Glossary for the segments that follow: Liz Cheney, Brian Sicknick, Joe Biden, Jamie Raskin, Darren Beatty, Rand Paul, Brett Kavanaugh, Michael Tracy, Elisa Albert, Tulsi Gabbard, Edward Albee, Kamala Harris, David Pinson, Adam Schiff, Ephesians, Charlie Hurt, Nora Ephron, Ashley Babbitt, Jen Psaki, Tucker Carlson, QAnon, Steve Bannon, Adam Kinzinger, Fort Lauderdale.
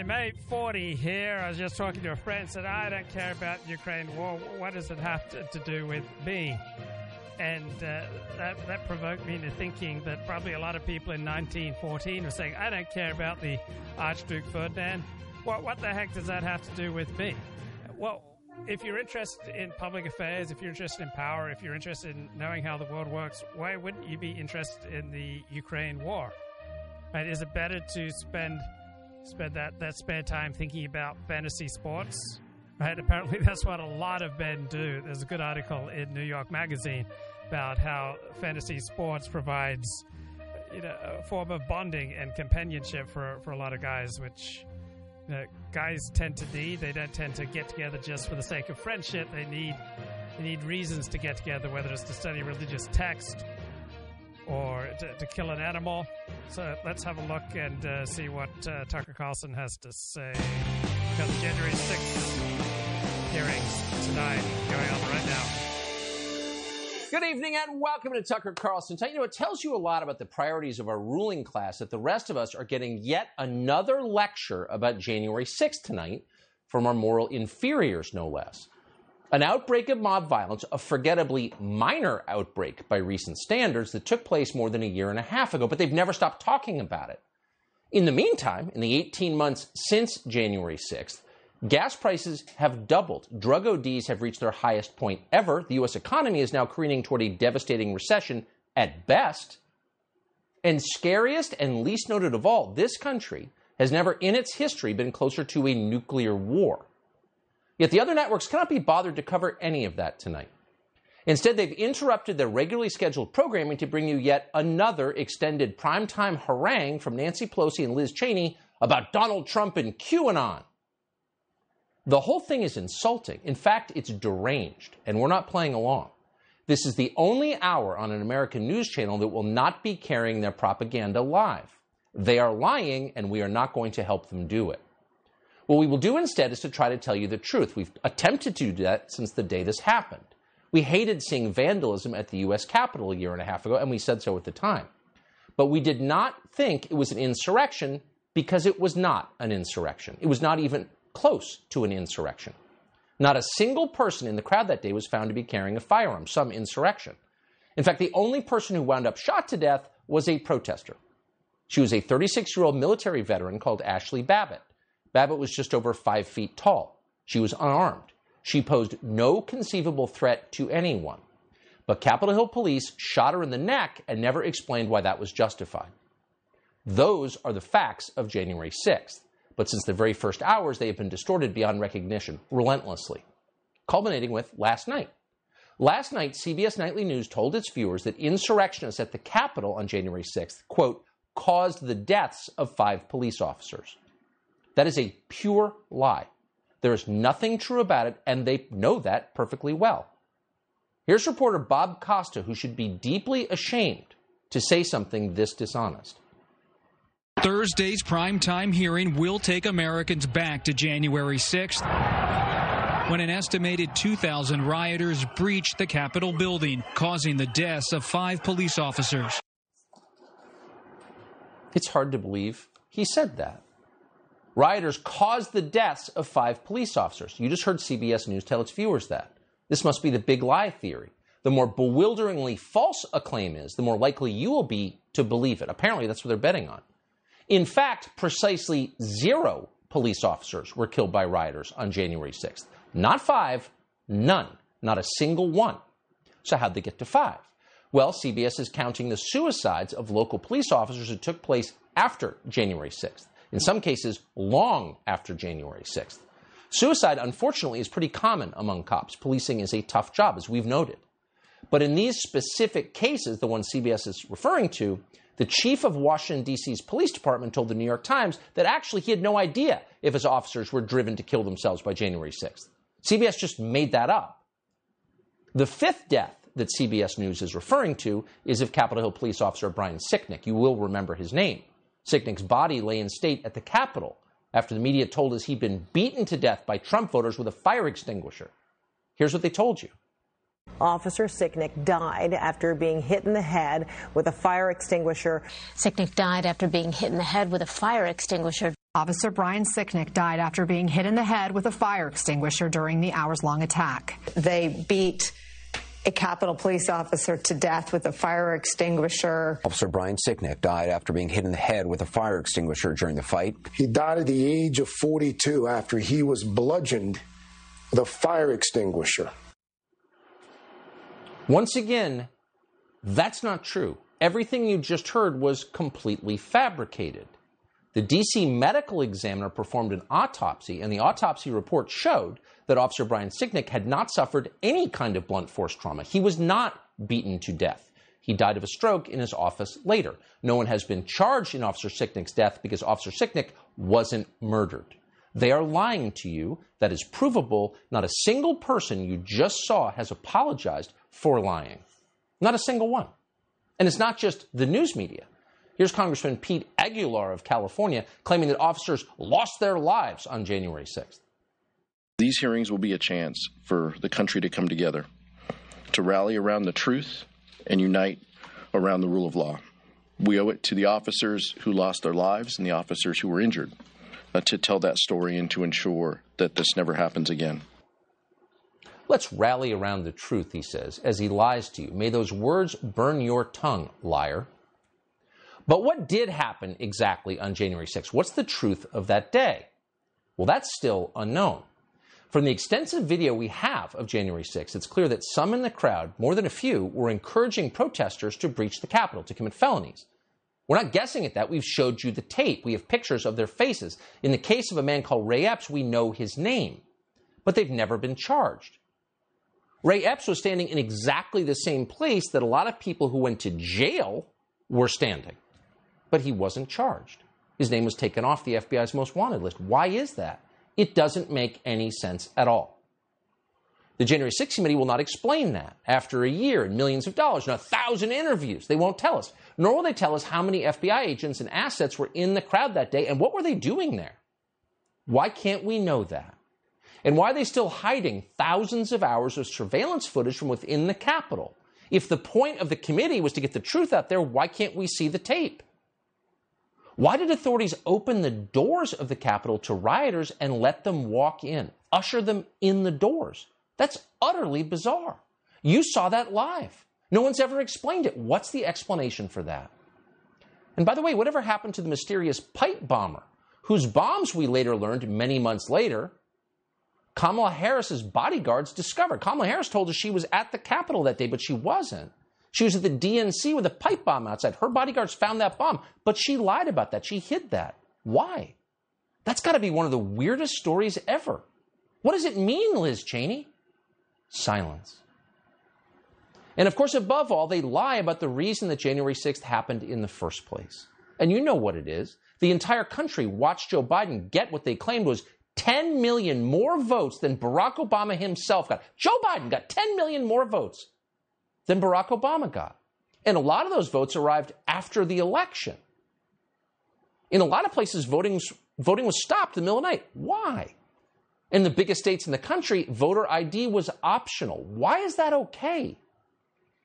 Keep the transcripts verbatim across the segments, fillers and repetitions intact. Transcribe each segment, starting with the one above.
I'm eight forty here. I was just talking to a friend, said, I don't care about the Ukraine war. What does it have to, to do with me? And uh, that, that provoked me into thinking that probably a lot of people in nineteen fourteen were saying, I don't care about the Archduke Ferdinand. What, what the heck does that have to do with me? Well, if you're interested in public affairs, if you're interested in power, if you're interested in knowing how the world works, why wouldn't you be interested in the Ukraine war? Right? Is it better to spend spend that, that spare time thinking about fantasy sports? Right? Apparently that's what a lot of men do. There's a good article in New York Magazine about how fantasy sports provides, you know, a form of bonding and companionship for, for a lot of guys, which, you know, guys tend to need. They don't tend to get together just for the sake of friendship. They need they need reasons to get together, whether it's to study religious text or to, to kill an animal. So let's have a look and uh, see what uh, Tucker Carlson has to say. We've got the January sixth hearings tonight going on right now. Good evening and welcome to Tucker Carlson. You know, it tells you a lot about the priorities of our ruling class that the rest of us are getting yet another lecture about January sixth tonight from our moral inferiors, no less. An outbreak of mob violence, a forgettably minor outbreak by recent standards that took place more than a year and a half ago, but they've never stopped talking about it. In the meantime, in the eighteen months since January sixth, gas prices have doubled. Drug O Ds have reached their highest point ever. The U S economy is now careening toward a devastating recession at best. And scariest and least noted of all, this country has never in its history been closer to a nuclear war. Yet the other networks cannot be bothered to cover any of that tonight. Instead, they've interrupted their regularly scheduled programming to bring you yet another extended primetime harangue from Nancy Pelosi and Liz Cheney about Donald Trump and QAnon. The whole thing is insulting. In fact, it's deranged, and we're not playing along. This is the only hour on an American news channel that will not be carrying their propaganda live. They are lying, and we are not going to help them do it. What we will do instead is to try to tell you the truth. We've attempted to do that since the day this happened. We hated seeing vandalism at the U S Capitol a year and a half ago, and we said so at the time. But we did not think it was an insurrection because it was not an insurrection. It was not even close to an insurrection. Not a single person in the crowd that day was found to be carrying a firearm, some insurrection. In fact, the only person who wound up shot to death was a protester. She was a thirty-six-year-old military veteran called Ashley Babbitt. Babbitt was just over five feet tall. She was unarmed. She posed no conceivable threat to anyone. But Capitol Hill police shot her in the neck and never explained why that was justified. Those are the facts of January sixth. But since the very first hours, they have been distorted beyond recognition, relentlessly, culminating with last night. Last night, C B S Nightly News told its viewers that insurrectionists at the Capitol on January sixth, quote, caused the deaths of five police officers. That is a pure lie. There is nothing true about it, and they know that perfectly well. Here's reporter Bob Costa, who should be deeply ashamed to say something this dishonest. Thursday's primetime hearing will take Americans back to January sixth, when an estimated two thousand rioters breached the Capitol building, causing the deaths of five police officers. It's hard to believe he said that. Rioters caused the deaths of five police officers. You just heard C B S News tell its viewers that. This must be the big lie theory. The more bewilderingly false a claim is, the more likely you will be to believe it. Apparently, that's what they're betting on. In fact, precisely zero police officers were killed by rioters on January sixth. Not five, none, not a single one. So how'd they get to five? Well, C B S is counting the suicides of local police officers who took place after January sixth. In some cases, long after January sixth. Suicide, unfortunately, is pretty common among cops. Policing is a tough job, as we've noted. But in these specific cases, the one C B S is referring to, the chief of Washington, D C's police department told the New York Times that actually he had no idea if his officers were driven to kill themselves by January sixth. C B S just made that up. The fifth death that C B S News is referring to is of Capitol Hill police officer Brian Sicknick. You will remember his name. Sicknick's body lay in state at the Capitol after the media told us he'd been beaten to death by Trump voters with a fire extinguisher. Here's what they told you. Officer Sicknick died after being hit in the head with a fire extinguisher. Sicknick died after being hit in the head with a fire extinguisher. Officer Brian Sicknick died after being hit in the head with a fire extinguisher during the hours-long attack. They beat a Capitol Police officer to death with a fire extinguisher. Officer Brian Sicknick died after being hit in the head with a fire extinguisher during the fight. He died at the age of forty-two after he was bludgeoned with a fire extinguisher. Once again, that's not true. Everything you just heard was completely fabricated. The D C medical examiner performed an autopsy, and the autopsy report showed that Officer Brian Sicknick had not suffered any kind of blunt force trauma. He was not beaten to death. He died of a stroke in his office later. No one has been charged in Officer Sicknick's death because Officer Sicknick wasn't murdered. They are lying to you. That is provable. Not a single person you just saw has apologized for lying. Not a single one. And it's not just the news media. Here's Congressman Pete Aguilar of California claiming that officers lost their lives on January sixth. These hearings will be a chance for the country to come together, to rally around the truth and unite around the rule of law. We owe it to the officers who lost their lives and the officers who were injured uh, to tell that story and to ensure that this never happens again. Let's rally around the truth, he says, as he lies to you. May those words burn your tongue, liar. But what did happen exactly on January sixth? What's the truth of that day? Well, that's still unknown. From the extensive video we have of January sixth, it's clear that some in the crowd, more than a few, were encouraging protesters to breach the Capitol, to commit felonies. We're not guessing at that. We've showed you the tape. We have pictures of their faces. In the case of a man called Ray Epps, we know his name, but they've never been charged. Ray Epps was standing in exactly the same place that a lot of people who went to jail were standing, but he wasn't charged. His name was taken off the F B I's most wanted list. Why is that? It doesn't make any sense at all. The January sixth committee will not explain that. After a year and millions of dollars and a thousand interviews, they won't tell us. Nor will they tell us how many F B I agents and assets were in the crowd that day and what were they doing there. Why can't we know that? And why are they still hiding thousands of hours of surveillance footage from within the Capitol? If the point of the committee was to get the truth out there, why can't we see the tape? Why did authorities open the doors of the Capitol to rioters and let them walk in, usher them in the doors? That's utterly bizarre. You saw that live. No one's ever explained it. What's the explanation for that? And by the way, whatever happened to the mysterious pipe bomber, whose bombs we later learned many months later, Kamala Harris's bodyguards discovered. Kamala Harris told us she was at the Capitol that day, but she wasn't. She was at the D N C with a pipe bomb outside. Her bodyguards found that bomb, but she lied about that. She hid that. Why? That's got to be one of the weirdest stories ever. What does it mean, Liz Cheney? Silence. And of course, above all, they lie about the reason that January sixth happened in the first place. And you know what it is. The entire country watched Joe Biden get what they claimed was ten million more votes than Barack Obama himself got. Joe Biden got ten million more votes than Barack Obama got. And a lot of those votes arrived after the election. In a lot of places, voting, voting was stopped in the middle of the night. Why? In the biggest states in the country, voter I D was optional. Why is that okay?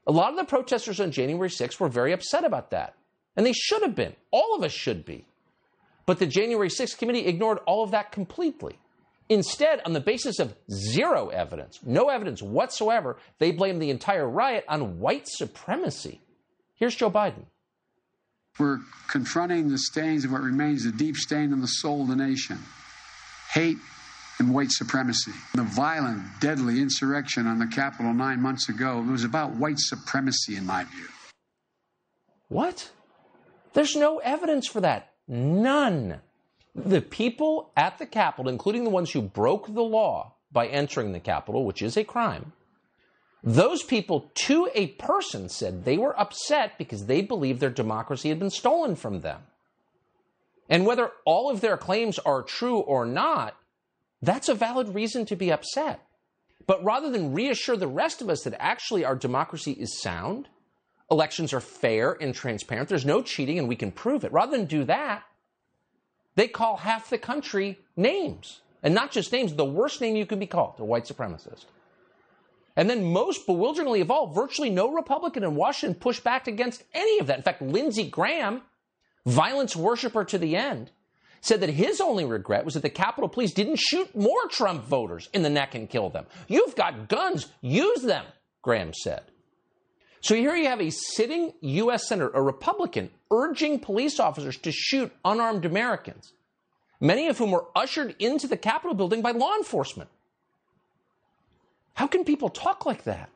A lot of the protesters on January sixth were very upset about that. And they should have been. All of us should be. But the January sixth committee ignored all of that completely. Instead, on the basis of zero evidence, no evidence whatsoever, they blamed the entire riot on white supremacy. Here's Joe Biden. We're confronting the stains of what remains a deep stain on the soul of the nation. Hate and white supremacy. The violent, deadly insurrection on the Capitol nine months ago, it was about white supremacy in my view. What? There's no evidence for that. None. The people at the Capitol, including the ones who broke the law by entering the Capitol, which is a crime, those people to a person said they were upset because they believed their democracy had been stolen from them. And whether all of their claims are true or not, that's a valid reason to be upset. But rather than reassure the rest of us that actually our democracy is sound, elections are fair and transparent, there's no cheating, and we can prove it. Rather than do that, they call half the country names. And not just names, the worst name you can be called, a white supremacist. And then most bewilderingly of all, virtually no Republican in Washington pushed back against any of that. In fact, Lindsey Graham, violence worshiper to the end, said that his only regret was that the Capitol Police didn't shoot more Trump voters in the neck and kill them. You've got guns. Use them, Graham said. So here you have a sitting U S Senator, a Republican, urging police officers to shoot unarmed Americans, many of whom were ushered into the Capitol building by law enforcement. How can people talk like that?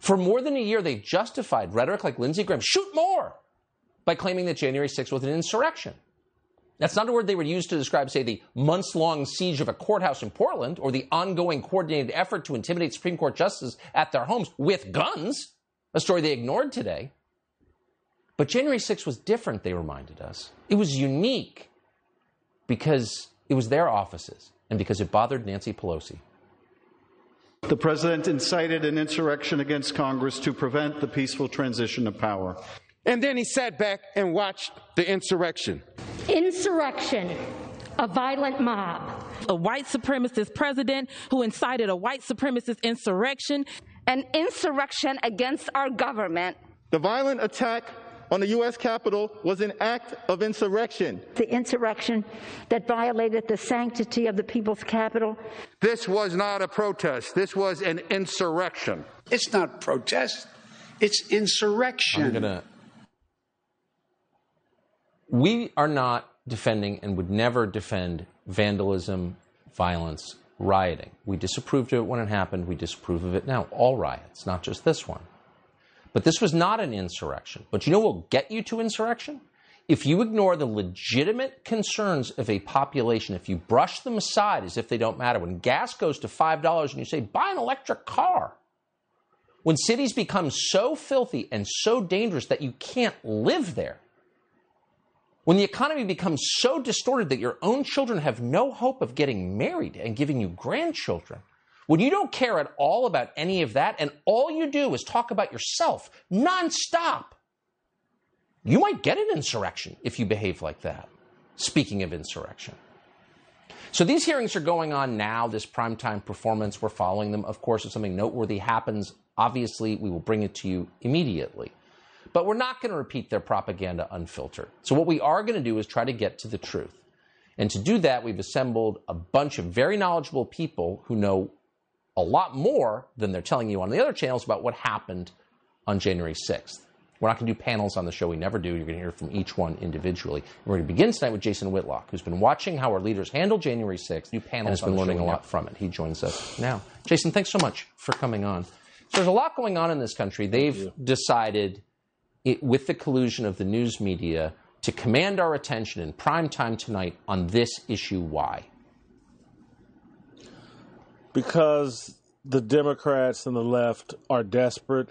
For more than a year, they justified rhetoric like Lindsey Graham, shoot more, by claiming that January sixth was an insurrection. That's not a word they would use to describe, say, the months-long siege of a courthouse in Portland or the ongoing coordinated effort to intimidate Supreme Court justices at their homes with guns, a story they ignored today. But January sixth was different, they reminded us. It was unique because it was their offices and because it bothered Nancy Pelosi. The president incited an insurrection against Congress to prevent the peaceful transition of power. And then he sat back and watched the insurrection. Insurrection, a violent mob. A white supremacist president who incited a white supremacist insurrection. An insurrection against our government. The violent attack on the U S Capitol was an act of insurrection. The insurrection that violated the sanctity of the people's Capitol. This was not a protest. This was an insurrection. It's not protest. It's insurrection. I'm gonna... We are not defending and would never defend vandalism, violence, rioting. We disapproved of it when it happened. We disapprove of it now. All riots, not just this one. But this was not an insurrection. But you know what will get you to insurrection? If you ignore the legitimate concerns of a population, if you brush them aside as if they don't matter, when gas goes to five dollars and you say, buy an electric car, when cities become so filthy and so dangerous that you can't live there, when the economy becomes so distorted that your own children have no hope of getting married and giving you grandchildren, when you don't care at all about any of that, and all you do is talk about yourself nonstop, you might get an insurrection if you behave like that. Speaking of insurrection. So these hearings are going on now, this primetime performance. We're following them. Of course, if something noteworthy happens, obviously we will bring it to you immediately. But we're not going to repeat their propaganda unfiltered. So what we are going to do is try to get to the truth. And to do that, we've assembled a bunch of very knowledgeable people who know a lot more than they're telling you on the other channels about what happened on January sixth. We're not going to do panels on the show. We never do. You're going to hear from each one individually. We're going to begin tonight with Jason Whitlock, who's been watching how our leaders handle January sixth. New panels and has been learning a lot from it. He joins us now. Jason, thanks so much for coming on. So there's a lot going on in this country. They've decided, it, with the collusion of the news media, to command our attention in prime time tonight on this issue. Why? Because the Democrats and the left are desperate.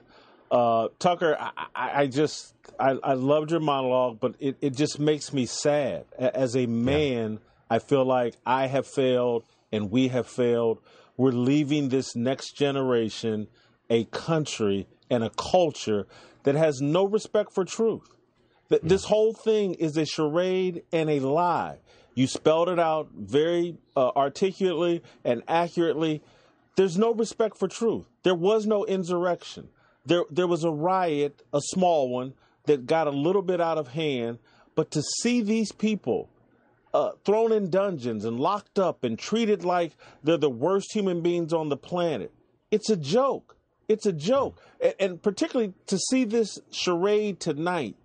Uh, Tucker, I, I just, I, I loved your monologue, but it, it just makes me sad. As a man, yeah. I feel like I have failed and we have failed. We're leaving this next generation a country and a culture that has no respect for truth. That this whole thing is a charade and a lie. You spelled it out very uh, articulately and accurately. There's no respect for truth. There was no insurrection. There, there was a riot, a small one, that got a little bit out of hand. But to see these people uh, thrown in dungeons and locked up and treated like they're the worst human beings on the planet, it's a joke. It's a joke. And, and particularly to see this charade tonight,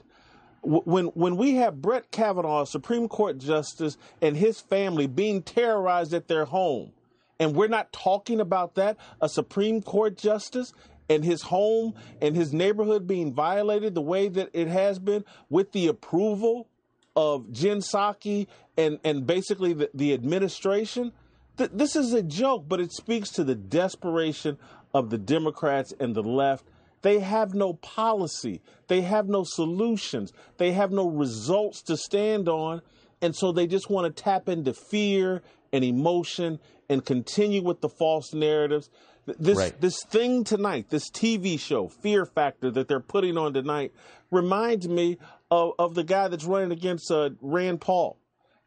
when when we have Brett Kavanaugh, Supreme Court Justice, and his family being terrorized at their home, and we're not talking about that, a Supreme Court Justice and his home and his neighborhood being violated the way that it has been with the approval of Jen Psaki and, and basically the, the administration, th- this is a joke, but it speaks to the desperation of the Democrats and the left. They have no policy. They have no solutions. They have no results to stand on. And so they just want to tap into fear and emotion and continue with the false narratives. This, right. this thing tonight, this T V show, Fear Factor, that they're putting on tonight, reminds me of, of the guy that's running against uh, Rand Paul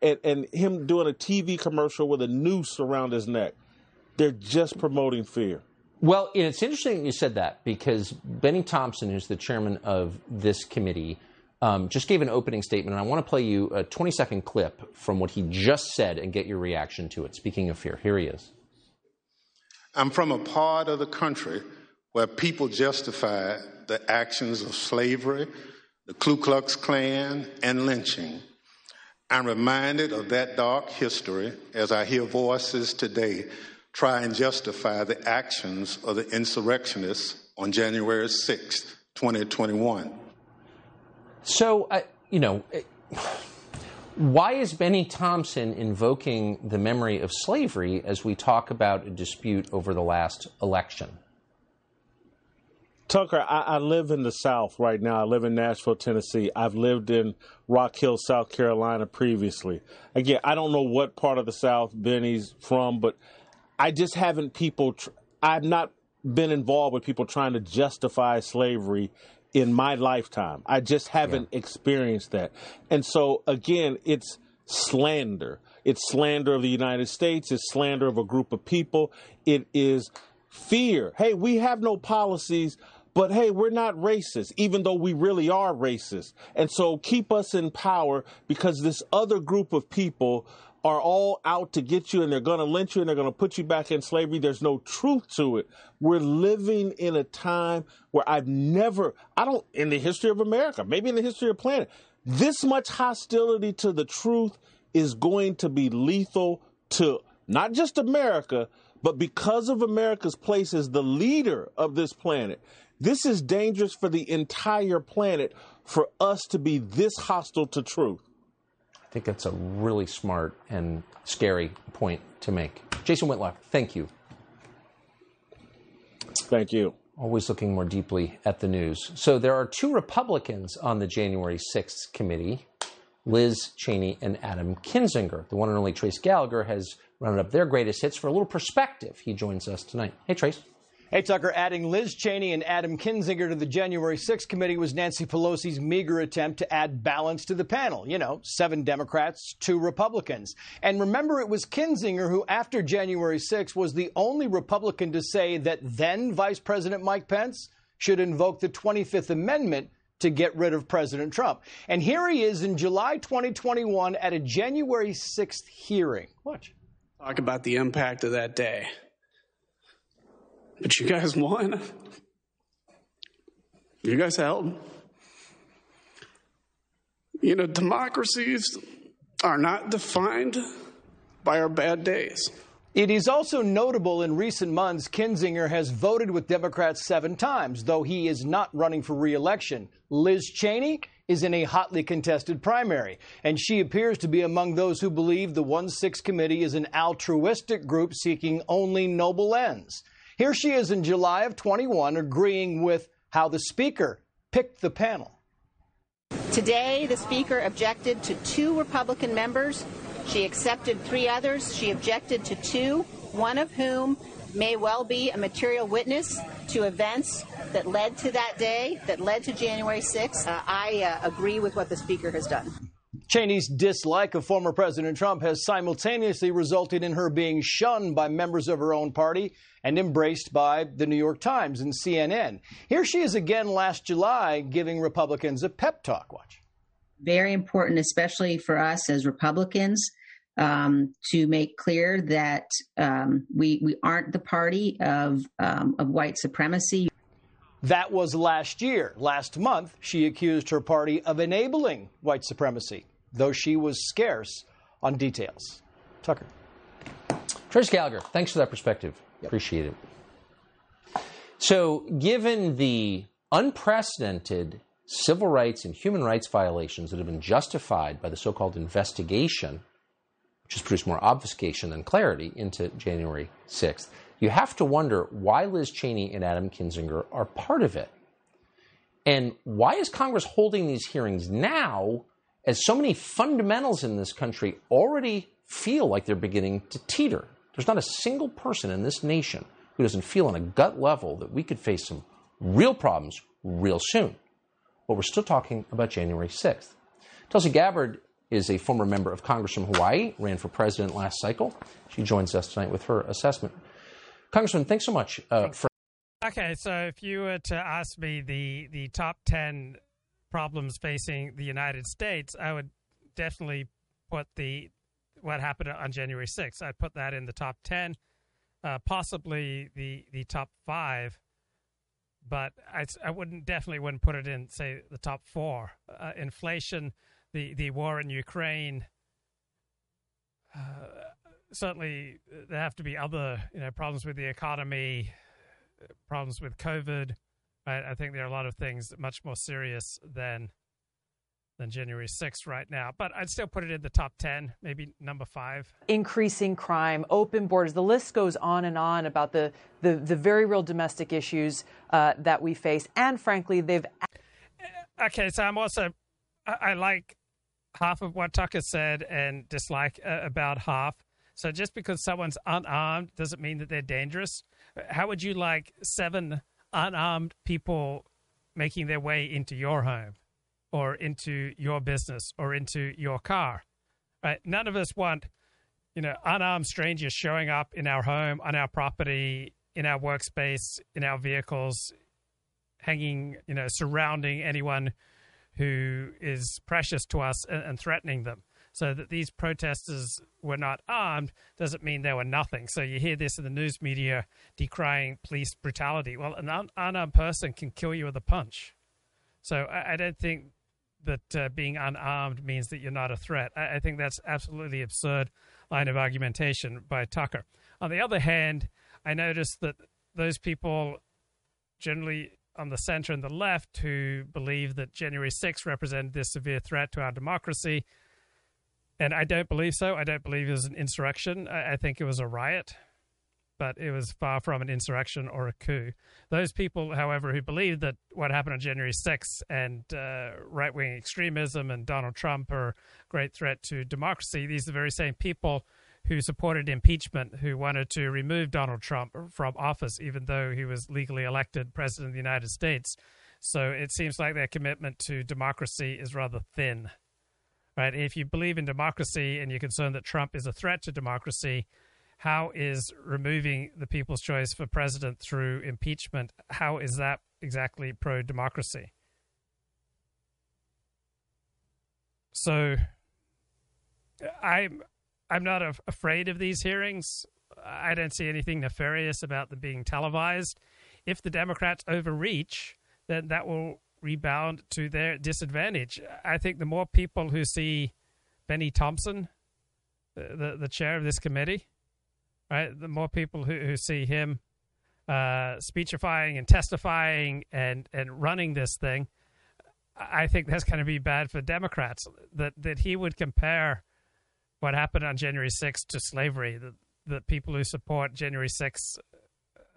and, and him doing a T V commercial with a noose around his neck. They're just promoting fear. Well, it's interesting that you said that because Benny Thompson, who's the chairman of this committee, um, just gave an opening statement, and I want to play you a twenty-second clip from what he just said and get your reaction to it. Speaking of fear, here he is. I'm from a part of the country where people justify the actions of slavery, the Ku Klux Klan, and lynching. I'm reminded of that dark history as I hear voices today try and justify the actions of the insurrectionists on January sixth, twenty twenty-one. So, uh, you know, why is Benny Thompson invoking the memory of slavery as we talk about a dispute over the last election? Tucker, I, I live in the South right now. I live in Nashville, Tennessee. I've lived in Rock Hill, South Carolina previously. Again, I don't know what part of the South Benny's from, but I just haven't people, tr- I've not been involved with people trying to justify slavery in my lifetime. I just haven't yeah. experienced that. And so, again, it's slander. It's slander of the United States. It's slander of a group of people. It is fear. Hey, we have no policies. But, hey, we're not racist, even though we really are racist. And so keep us in power because this other group of people are all out to get you, and they're going to lynch you, and they're going to put you back in slavery. There's no truth to it. We're living in a time where I've never, I don't, in the history of America, maybe in the history of the planet, this much hostility to the truth is going to be lethal to not just America, but because of America's place as the leader of this planet. This is dangerous for the entire planet for us to be this hostile to truth. I think that's a really smart and scary point to make. Jason Whitlock, thank you. Thank you. Always looking more deeply at the news. So there are two Republicans on the January sixth committee, Liz Cheney and Adam Kinzinger. The one and only Trace Gallagher has rounded up their greatest hits for a little perspective. He joins us tonight. Hey, Trace. Hey, Tucker, adding Liz Cheney and Adam Kinzinger to the January sixth committee was Nancy Pelosi's meager attempt to add balance to the panel. You know, seven Democrats, two Republicans. And remember, it was Kinzinger who, after January sixth, was the only Republican to say that then Vice President Mike Pence should invoke the twenty-fifth Amendment to get rid of President Trump. And here he is in July twenty twenty-one at a January sixth hearing. Watch. Talk about the impact of that day. But you guys won. You guys held. You know, democracies are not defined by our bad days. It is also notable in recent months, Kinzinger has voted with Democrats seven times, though he is not running for re-election. Liz Cheney is in a hotly contested primary, and she appears to be among those who believe the one six committee is an altruistic group seeking only noble ends. Here she is in July of twenty-one, agreeing with how the speaker picked the panel. Today, the speaker objected to two Republican members. She accepted three others. She objected to two, one of whom may well be a material witness to events that led to that day, that led to January sixth. Uh, I uh, agree with what the speaker has done. Cheney's dislike of former President Trump has simultaneously resulted in her being shunned by members of her own party and embraced by the New York Times and C N N. Here she is again last July giving Republicans a pep talk. Watch. Very important, especially for us as Republicans, um, to make clear that um, we, we aren't the party of, um, of white supremacy. That was last year. Last month, she accused her party of enabling white supremacy, though she was scarce on details. Tucker. Trace Gallagher, thanks for that perspective. Yep. Appreciate it. So given the unprecedented civil rights and human rights violations that have been justified by the so-called investigation, which has produced more obfuscation than clarity into January sixth, you have to wonder why Liz Cheney and Adam Kinzinger are part of it. And why is Congress holding these hearings now, as so many fundamentals in this country already feel like they're beginning to teeter? There's not a single person in this nation who doesn't feel on a gut level that we could face some real problems real soon. But we're still talking about January sixth. Tulsi Gabbard is a former member of Congress from Hawaii, ran for president last cycle. She joins us tonight with her assessment. Congressman, thanks so much. Uh, for- okay, so if you were to ask me the, the top ten problems facing the United States, I would definitely put the what happened on January sixth. I'd put that in the top ten, uh, possibly the the top five, but I, I wouldn't definitely wouldn't put it in, say, the top four. Uh, inflation, the the war in Ukraine. Uh, certainly, there have to be other you know problems with the economy, problems with COVID. Right? I think there are a lot of things much more serious than than January sixth right now. But I'd still put it in the top ten, maybe number five. Increasing crime, open borders. The list goes on and on about the, the, the very real domestic issues uh, that we face. And frankly, they've... Okay, so I'm also... I, I like half of what Tucker said and dislike uh, about half. So just because someone's unarmed doesn't mean that they're dangerous. How would you like seven unarmed people making their way into your home? Or into your business, or into your car, right? None of us want, you know, unarmed strangers showing up in our home, on our property, in our workspace, in our vehicles, hanging, you know, surrounding anyone who is precious to us and, and threatening them. So that these protesters were not armed doesn't mean they were nothing. So you hear this in the news media decrying police brutality. Well, an un- unarmed person can kill you with a punch. So I, I don't think that uh, being unarmed means that you're not a threat. I, I think that's absolutely absurd line of argumentation by Tucker. On the other hand, I noticed that those people generally on the center and the left who believe that January sixth represented this severe threat to our democracy, and I don't believe so. I don't believe it was an insurrection. I, I think it was a riot, but it was far from an insurrection or a coup. Those people, however, who believe that what happened on January sixth and uh, right-wing extremism and Donald Trump are a great threat to democracy, these are the very same people who supported impeachment, who wanted to remove Donald Trump from office, even though he was legally elected president of the United States. So it seems like their commitment to democracy is rather thin. Right? If you believe in democracy and you're concerned that Trump is a threat to democracy, how is removing the people's choice for president through impeachment, how is that exactly pro-democracy? So I'm, I'm not af- afraid of these hearings. I don't see anything nefarious about them being televised. If the Democrats overreach, then that will rebound to their disadvantage. I think the more people who see Benny Thompson, the, the, the chair of this committee, right, the more people who, who see him uh, speechifying and testifying and, and running this thing, I think that's going to be bad for Democrats, that that he would compare what happened on January sixth to slavery. The, the people who support January sixth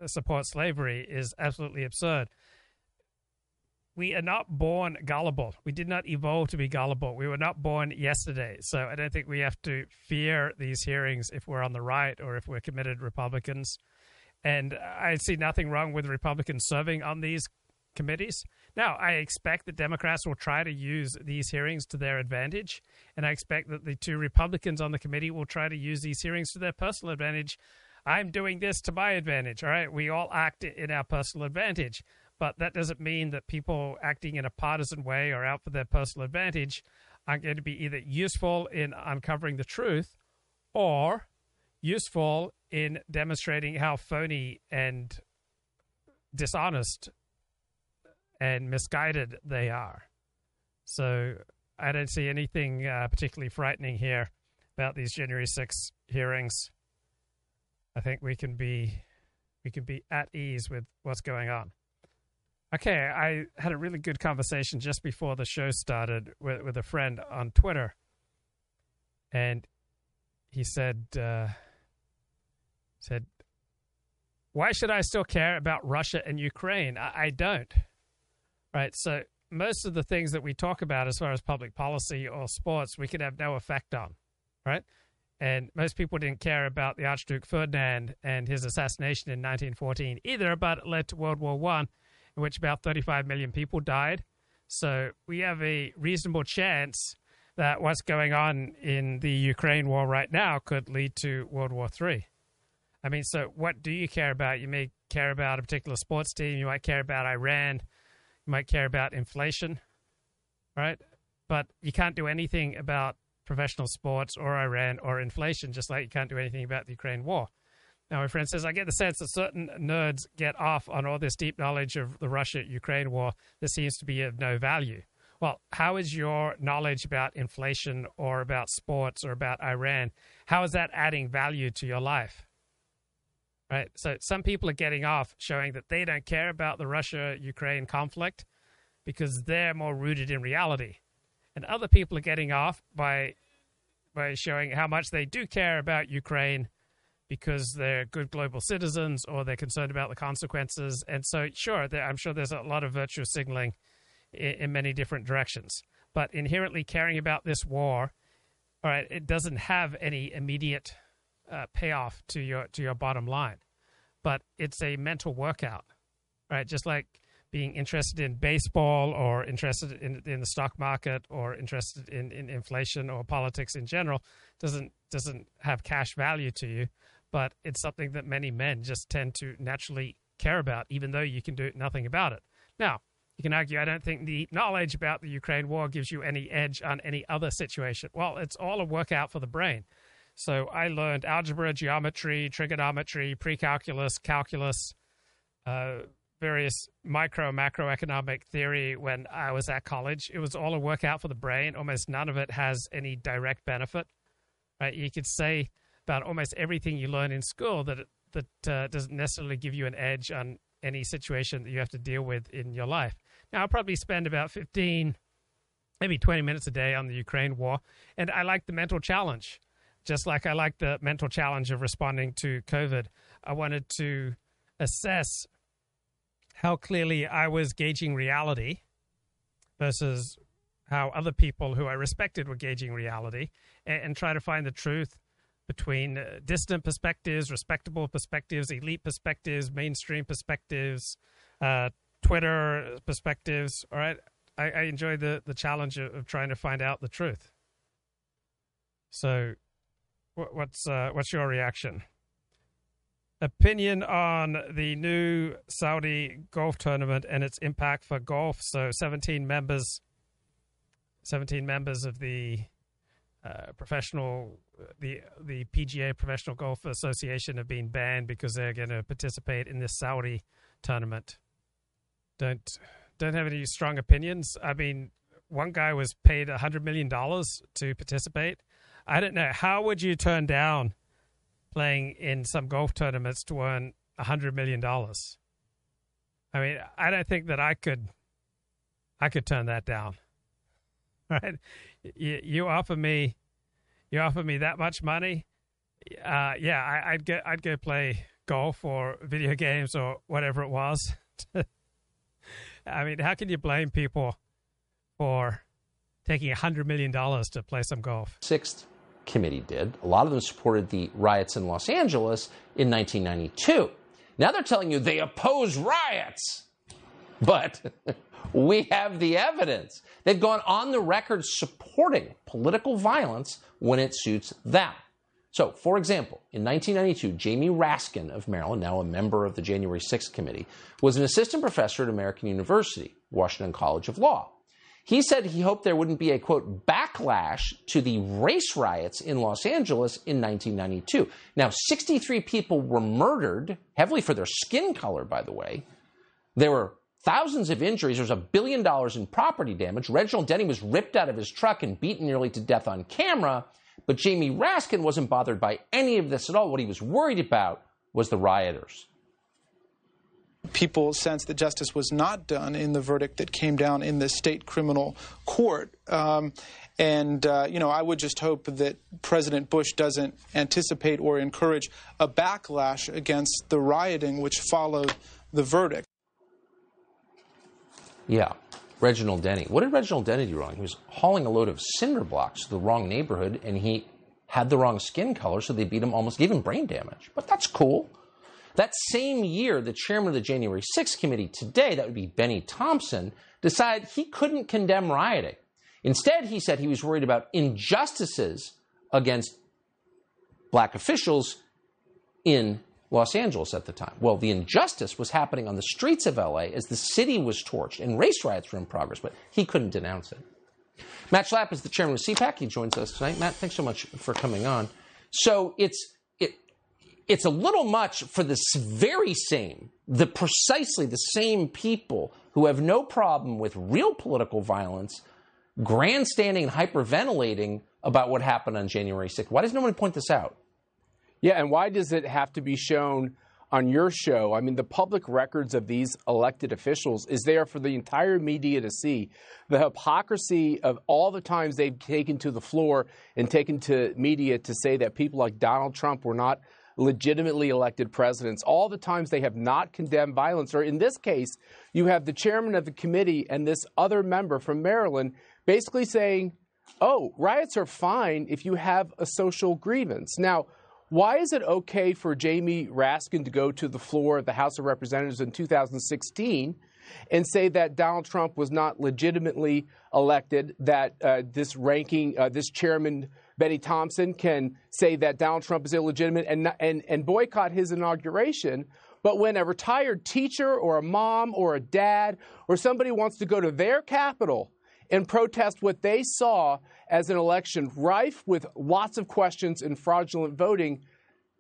support slavery is absolutely absurd. We are not born gullible. We did not evolve to be gullible. We were not born yesterday. So I don't think we have to fear these hearings if we're on the right or if we're committed Republicans. And I see nothing wrong with Republicans serving on these committees. Now, I expect that Democrats will try to use these hearings to their advantage. And I expect that the two Republicans on the committee will try to use these hearings to their personal advantage. I'm doing this to my advantage. All right. We all act in our personal advantage. But that doesn't mean that people acting in a partisan way or out for their personal advantage are going to be either useful in uncovering the truth or useful in demonstrating how phony and dishonest and misguided they are. So I don't see anything uh, particularly frightening here about these January sixth hearings. I think we can be we can be at ease with what's going on. Okay, I had a really good conversation just before the show started with, with a friend on Twitter. And he said, uh, said, why should I still care about Russia and Ukraine? I, I don't. Right, so most of the things that we talk about as far as public policy or sports, we could have no effect on, right? And most people didn't care about the Archduke Ferdinand and his assassination in nineteen fourteen either, but it led to World War One. In which about thirty-five million people died. So we have a reasonable chance that what's going on in the Ukraine war right now could lead to World War Three. I mean, so what do you care about? You may care about a particular sports team. You might care about Iran. You might care about inflation. right? But you can't do anything about professional sports or Iran or inflation, just like you can't do anything about the Ukraine war. Now, my friend says, I get the sense that certain nerds get off on all this deep knowledge of the Russia-Ukraine war that seems to be of no value. Well, how is your knowledge about inflation or about sports or about Iran, how is that adding value to your life? Right? So some people are getting off showing that they don't care about the Russia-Ukraine conflict because they're more rooted in reality. And other people are getting off by by showing how much they do care about Ukraine because they're good global citizens or they're concerned about the consequences. And so, sure, there, I'm sure there's a lot of virtue signaling in, in many different directions. But inherently caring about this war, all right, it doesn't have any immediate uh, payoff to your to your bottom line. But it's a mental workout, right? Just like being interested in baseball or interested in, in the stock market or interested in, in inflation or politics in general doesn't doesn't have cash value to you, but it's something that many men just tend to naturally care about, even though you can do nothing about it. Now, you can argue, I don't think the knowledge about the Ukraine war gives you any edge on any other situation. Well, it's all a workout for the brain. So I learned algebra, geometry, trigonometry, pre-calculus, calculus, uh, various micro, macroeconomic theory when I was at college. It was all a workout for the brain. Almost none of it has any direct benefit. Right? You could say about almost everything you learn in school that it, that uh, doesn't necessarily give you an edge on any situation that you have to deal with in your life. Now, I probably spend about fifteen, maybe twenty minutes a day on the Ukraine war, and I like the mental challenge, just like I like the mental challenge of responding to COVID. I wanted to assess how clearly I was gauging reality versus how other people who I respected were gauging reality, and, and try to find the truth between uh, distant perspectives, respectable perspectives, elite perspectives, mainstream perspectives, uh, Twitter perspectives. All right. I, I enjoy the, the challenge of, of trying to find out the truth. So what, what's, uh, what's your reaction? Opinion on the new Saudi golf tournament and its impact for golf. So seventeen members, seventeen members of the uh, professional, the the P G A Professional Golf Association have been banned because they're going to participate in this Saudi tournament. Don't don't have any strong opinions. I mean, one guy was paid one hundred million dollars to participate. I don't know. How would you turn down playing in some golf tournaments to earn one hundred million dollars. I mean, I don't think that I could I could turn that down, right? You, you offer me you offer me that much money, uh, yeah, I, I'd, go, I'd go play golf or video games or whatever it was. I mean, how can you blame people for taking one hundred million dollars to play some golf? Sixth committee did. A lot of them supported the riots in Los Angeles in nineteen ninety-two. Now they're telling you they oppose riots. But we have the evidence. They've gone on the record supporting political violence when it suits them. So, for example, in nineteen ninety-two, Jamie Raskin of Maryland, now a member of the January sixth committee, was an assistant professor at American University, Washington College of Law. He said he hoped there wouldn't be a, quote, backlash to the race riots in Los Angeles in nineteen ninety-two. Now, sixty-three people were murdered, heavily for their skin color, by the way. There were thousands of injuries. There was a billion dollars in property damage. Reginald Denny was ripped out of his truck and beaten nearly to death on camera. But Jamie Raskin wasn't bothered by any of this at all. What he was worried about was the rioters. People sense that justice was not done in the verdict that came down in the state criminal court. Um, and, uh, you know, I would just hope that President Bush doesn't anticipate or encourage a backlash against the rioting which followed the verdict. Yeah. Reginald Denny. What did Reginald Denny do wrong? He was hauling a load of cinder blocks to the wrong neighborhood, and he had the wrong skin color, so they beat him, almost gave him brain damage. But that's cool. That same year, the chairman of the January sixth committee today, that would be Benny Thompson, decided he couldn't condemn rioting. Instead, he said he was worried about injustices against black officials in Los Angeles at the time. Well, the injustice was happening on the streets of L A as the city was torched and race riots were in progress, but he couldn't denounce it. Matt Schlapp is the chairman of C PAC. He joins us tonight. Matt, thanks so much for coming on. So it's it, it's a little much for this very same, the precisely the same people who have no problem with real political violence grandstanding and hyperventilating about what happened on January sixth. Why does nobody point this out? Yeah, and why does it have to be shown on your show? I mean, the public records of these elected officials is there for the entire media to see. The hypocrisy of all the times they've taken to the floor and taken to media to say that people like Donald Trump were not legitimately elected presidents, all the times they have not condemned violence. Or in this case, you have the chairman of the committee and this other member from Maryland basically saying, oh, riots are fine if you have a social grievance. Now, why is it okay for Jamie Raskin to go to the floor of the House of Representatives in two thousand sixteen and say that Donald Trump was not legitimately elected, that uh, this ranking, uh, this chairman, Benny Thompson, can say that Donald Trump is illegitimate and, and, and boycott his inauguration? But when a retired teacher or a mom or a dad or somebody wants to go to their Capitol and protest what they saw as an election rife with lots of questions and fraudulent voting,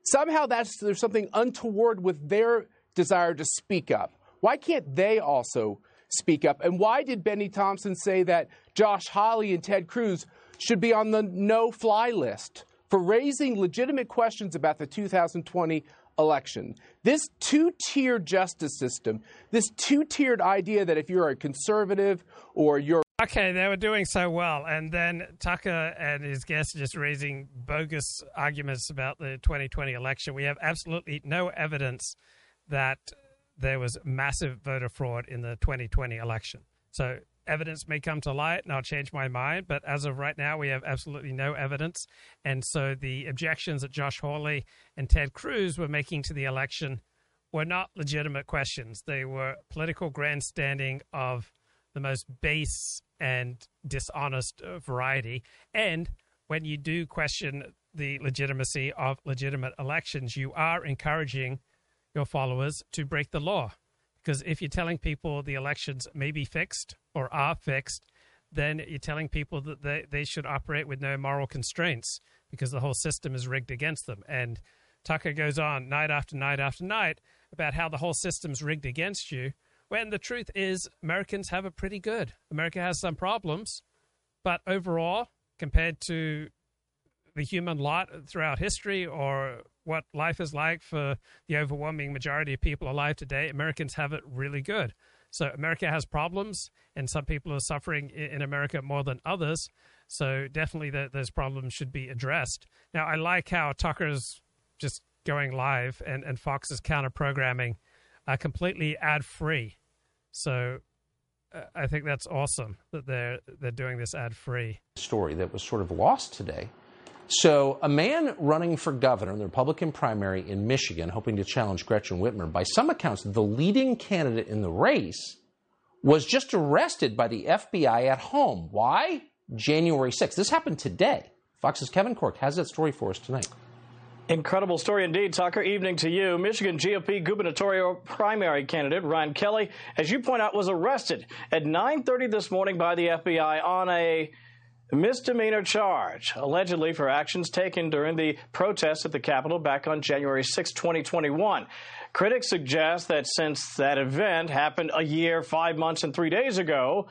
somehow that's, there's something untoward with their desire to speak up. Why can't they also speak up? And why did Benny Thompson say that Josh Hawley and Ted Cruz should be on the no-fly list for raising legitimate questions about the two thousand twenty election? This two-tier justice system, this two-tiered idea that if you're a conservative or you're... Okay, they were doing so well, and then Tucker and his guests just raising bogus arguments about the twenty twenty election. We have absolutely no evidence that there was massive voter fraud in the twenty twenty election. So evidence may come to light, and I'll change my mind, but as of right now, we have absolutely no evidence. And so the objections that Josh Hawley and Ted Cruz were making to the election were not legitimate questions. They were political grandstanding of the most base and dishonest variety. And when you do question the legitimacy of legitimate elections, you are encouraging your followers to break the law. Because if you're telling people the elections may be fixed or are fixed, then you're telling people that they, they should operate with no moral constraints because the whole system is rigged against them. And Tucker goes on night after night after night about how the whole system's rigged against you, when the truth is Americans have it pretty good. America has some problems, but overall, compared to the human lot throughout history or what life is like for the overwhelming majority of people alive today, Americans have it really good. So America has problems, and some people are suffering in America more than others. So definitely the, those problems should be addressed. Now, I like how Tucker's just going live and, and Fox's counter-programming are completely ad-free. So uh, I think that's awesome that they're they're doing this ad-free. Story that was sort of lost today. So a man running for governor in the Republican primary in Michigan, hoping to challenge Gretchen Whitmer, by some accounts, the leading candidate in the race, was just arrested by the F B I at home. Why? January sixth. This happened today. Fox's Kevin Cork has that story for us tonight. Incredible story indeed, Tucker. Evening to you. Michigan G O P gubernatorial primary candidate Ryan Kelly, as you point out, was arrested at nine thirty this morning by the F B I on a misdemeanor charge, allegedly for actions taken during the protests at the Capitol back on January sixth, twenty twenty-one. Critics suggest that since that event happened a year, five months, and three days ago,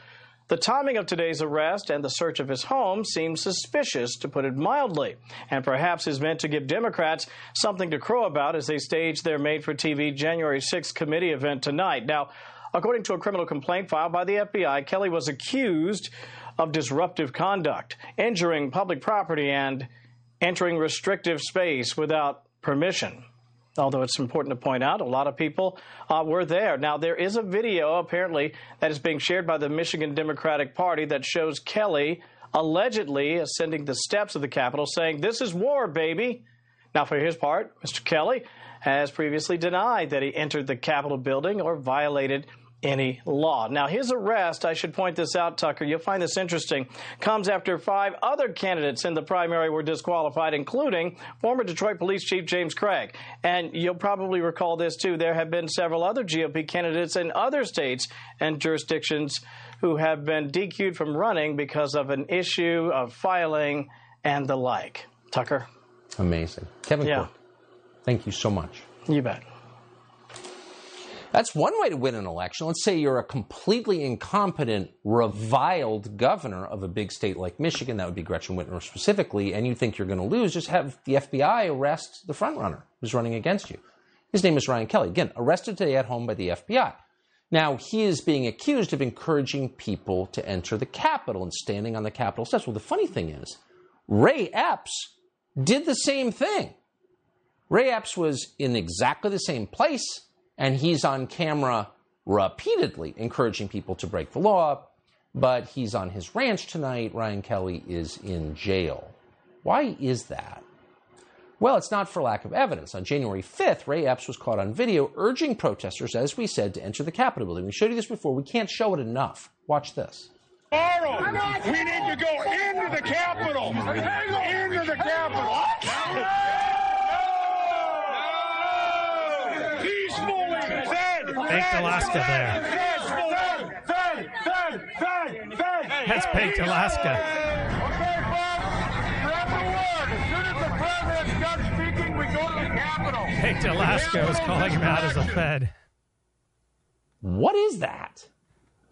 the timing of today's arrest and the search of his home seems suspicious, to put it mildly, and perhaps is meant to give Democrats something to crow about as they stage their made-for-T V January sixth committee event tonight. Now, according to a criminal complaint filed by the F B I, Kelly was accused of disruptive conduct, injuring public property, and entering restrictive space without permission. Although it's important to point out, a lot of people uh, were there. Now, there is a video, apparently, that is being shared by the Michigan Democratic Party that shows Kelly allegedly ascending the steps of the Capitol saying, "This is war, baby." Now, for his part, Mister Kelly has previously denied that he entered the Capitol building or violated any law. Now, his arrest, I should point this out, Tucker, you'll find this interesting, comes after five other candidates in the primary were disqualified, including former Detroit Police Chief James Craig. And you'll probably recall this, too. There have been several other G O P candidates in other states and jurisdictions who have been D Q'd from running because of an issue of filing and the like. Tucker? Amazing. Kevin yeah. Court, thank you so much. You bet. That's one way to win an election. Let's say you're a completely incompetent, reviled governor of a big state like Michigan. That would be Gretchen Whitmer specifically. And you think you're going to lose. Just have the F B I arrest the front runner who's running against you. His name is Ryan Kelly. Again, arrested today at home by the F B I. Now, he is being accused of encouraging people to enter the Capitol and standing on the Capitol steps. Well, the funny thing is, Ray Epps did the same thing. Ray Epps was in exactly the same place, and he's on camera repeatedly encouraging people to break the law, but he's on his ranch tonight. Ryan Kelly is in jail. Why is that? Well, it's not for lack of evidence. On January fifth, Ray Epps was caught on video urging protesters, as we said, to enter the Capitol building. We showed you this before. We can't show it enough. Watch this. Tomorrow, we need to go into the Capitol. Into the Capitol. Peacefully. Fed. Fake Alaska there. Fed. Fed. Fed. Fed. That's fake Alaska. Okay, folks. Grab the word. President starts speaking, we go to the Capitol. Pete Aguilar was calling him out as a Fed. What is that?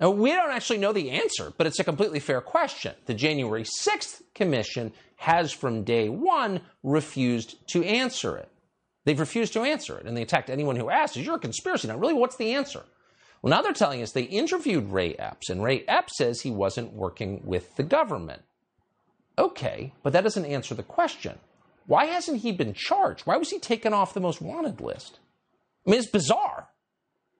Now, we don't actually know the answer, but it's a completely fair question. The January sixth commission has from day one refused to answer it. They've refused to answer it, and they attacked anyone who asked, is you're a conspiracy. Now, really, what's the answer? Well, now they're telling us they interviewed Ray Epps, and Ray Epps says he wasn't working with the government. Okay, but that doesn't answer the question. Why hasn't he been charged? Why was he taken off the most wanted list? I mean, it's bizarre.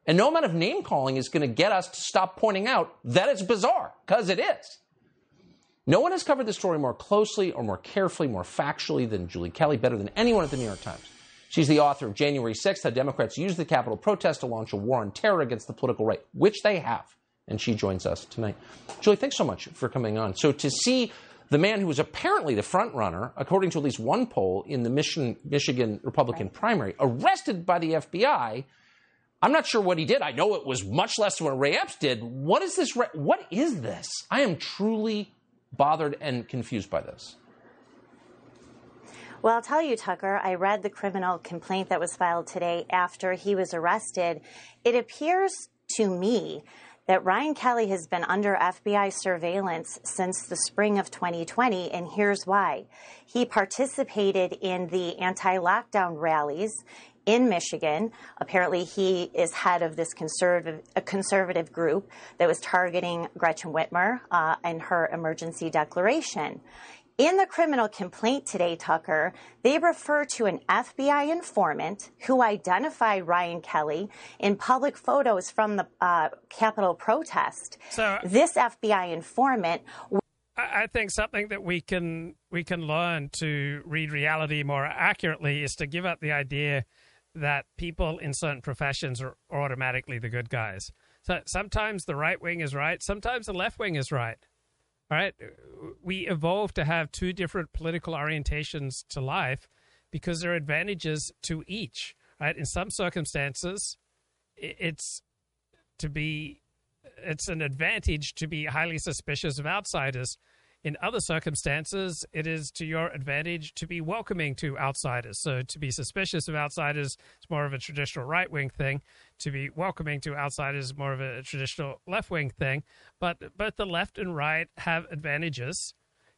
And no amount of name-calling is going to get us to stop pointing out that it's bizarre, because it is. No one has covered this story more closely or more carefully, more factually than Julie Kelly, better than anyone at the New York Times. She's the author of January sixth, How Democrats Used the Capitol Protest to Launch a War on Terror Against the Political Right, which they have. And she joins us tonight. Julie, thanks so much for coming on. So to see the man who was apparently the front-runner, according to at least one poll, in the Michigan, Michigan Republican right. primary, arrested by the F B I. I'm not sure what he did. I know it was much less than what Ray Epps did. What is this? What is this? I am truly bothered and confused by this. Well, I'll tell you, Tucker, I read the criminal complaint that was filed today after he was arrested. It appears to me that Ryan Kelly has been under F B I surveillance since the spring of twenty twenty, and here's why. He participated in the anti-lockdown rallies in Michigan. Apparently, he is head of this conservative, a conservative group that was targeting Gretchen Whitmer uh, and her emergency declaration. In the criminal complaint today, Tucker, they refer to an F B I informant who identified Ryan Kelly in public photos from the uh, Capitol protest. So this F B I informant, I think something that we can we can learn to read reality more accurately is to give up the idea that people in certain professions are automatically the good guys. So sometimes the right wing is right. Sometimes the left wing is right. All right. We evolved to have two different political orientations to life because there are advantages to each. Right. In some circumstances, it's to be it's an advantage to be highly suspicious of outsiders. In other circumstances, it is to your advantage to be welcoming to outsiders. So to be suspicious of outsiders is more of a traditional right wing thing. To be welcoming to outsiders is more of a traditional left wing thing. But both the left and right have advantages,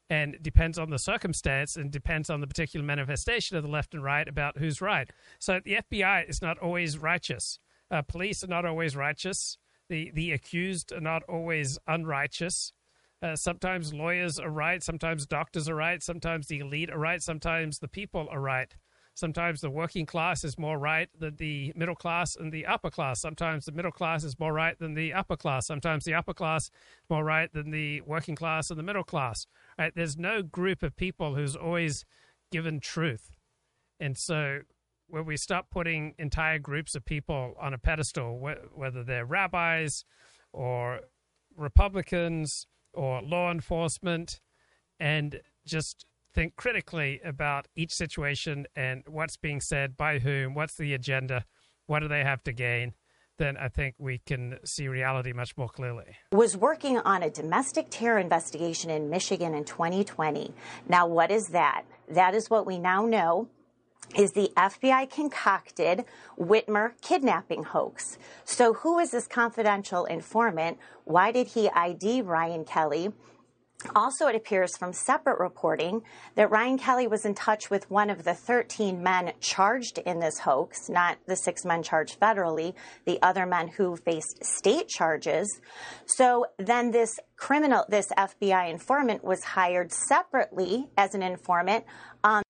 and depends on the circumstance and depends on the particular manifestation of the left and right about who's right. So the F B I is not always righteous. Uh, police are not always righteous. The, the accused are not always unrighteous. Uh, sometimes lawyers are right, sometimes doctors are right, sometimes the elite are right, sometimes the people are right. Sometimes the working class is more right than the middle class and the upper class. Sometimes the middle class is more right than the upper class. Sometimes the upper class is more right than the working class and the middle class. Right? There's no group of people who's always given truth. And so where we stop putting entire groups of people on a pedestal, wh- whether they're rabbis or Republicans or law enforcement, and just think critically about each situation and what's being said by whom, what's the agenda, what do they have to gain, then I think we can see reality much more clearly. Was working on a domestic terror investigation in Michigan in twenty twenty. Now, what is that? That is what we now know is the F B I concocted Whitmer kidnapping hoax. So who is this confidential informant? Why did he I D Ryan Kelly? Also, it appears from separate reporting that Ryan Kelly was in touch with one of the thirteen men charged in this hoax, not the six men charged federally, the other men who faced state charges. So then this criminal, this F B I informant was hired separately as an informant. Um,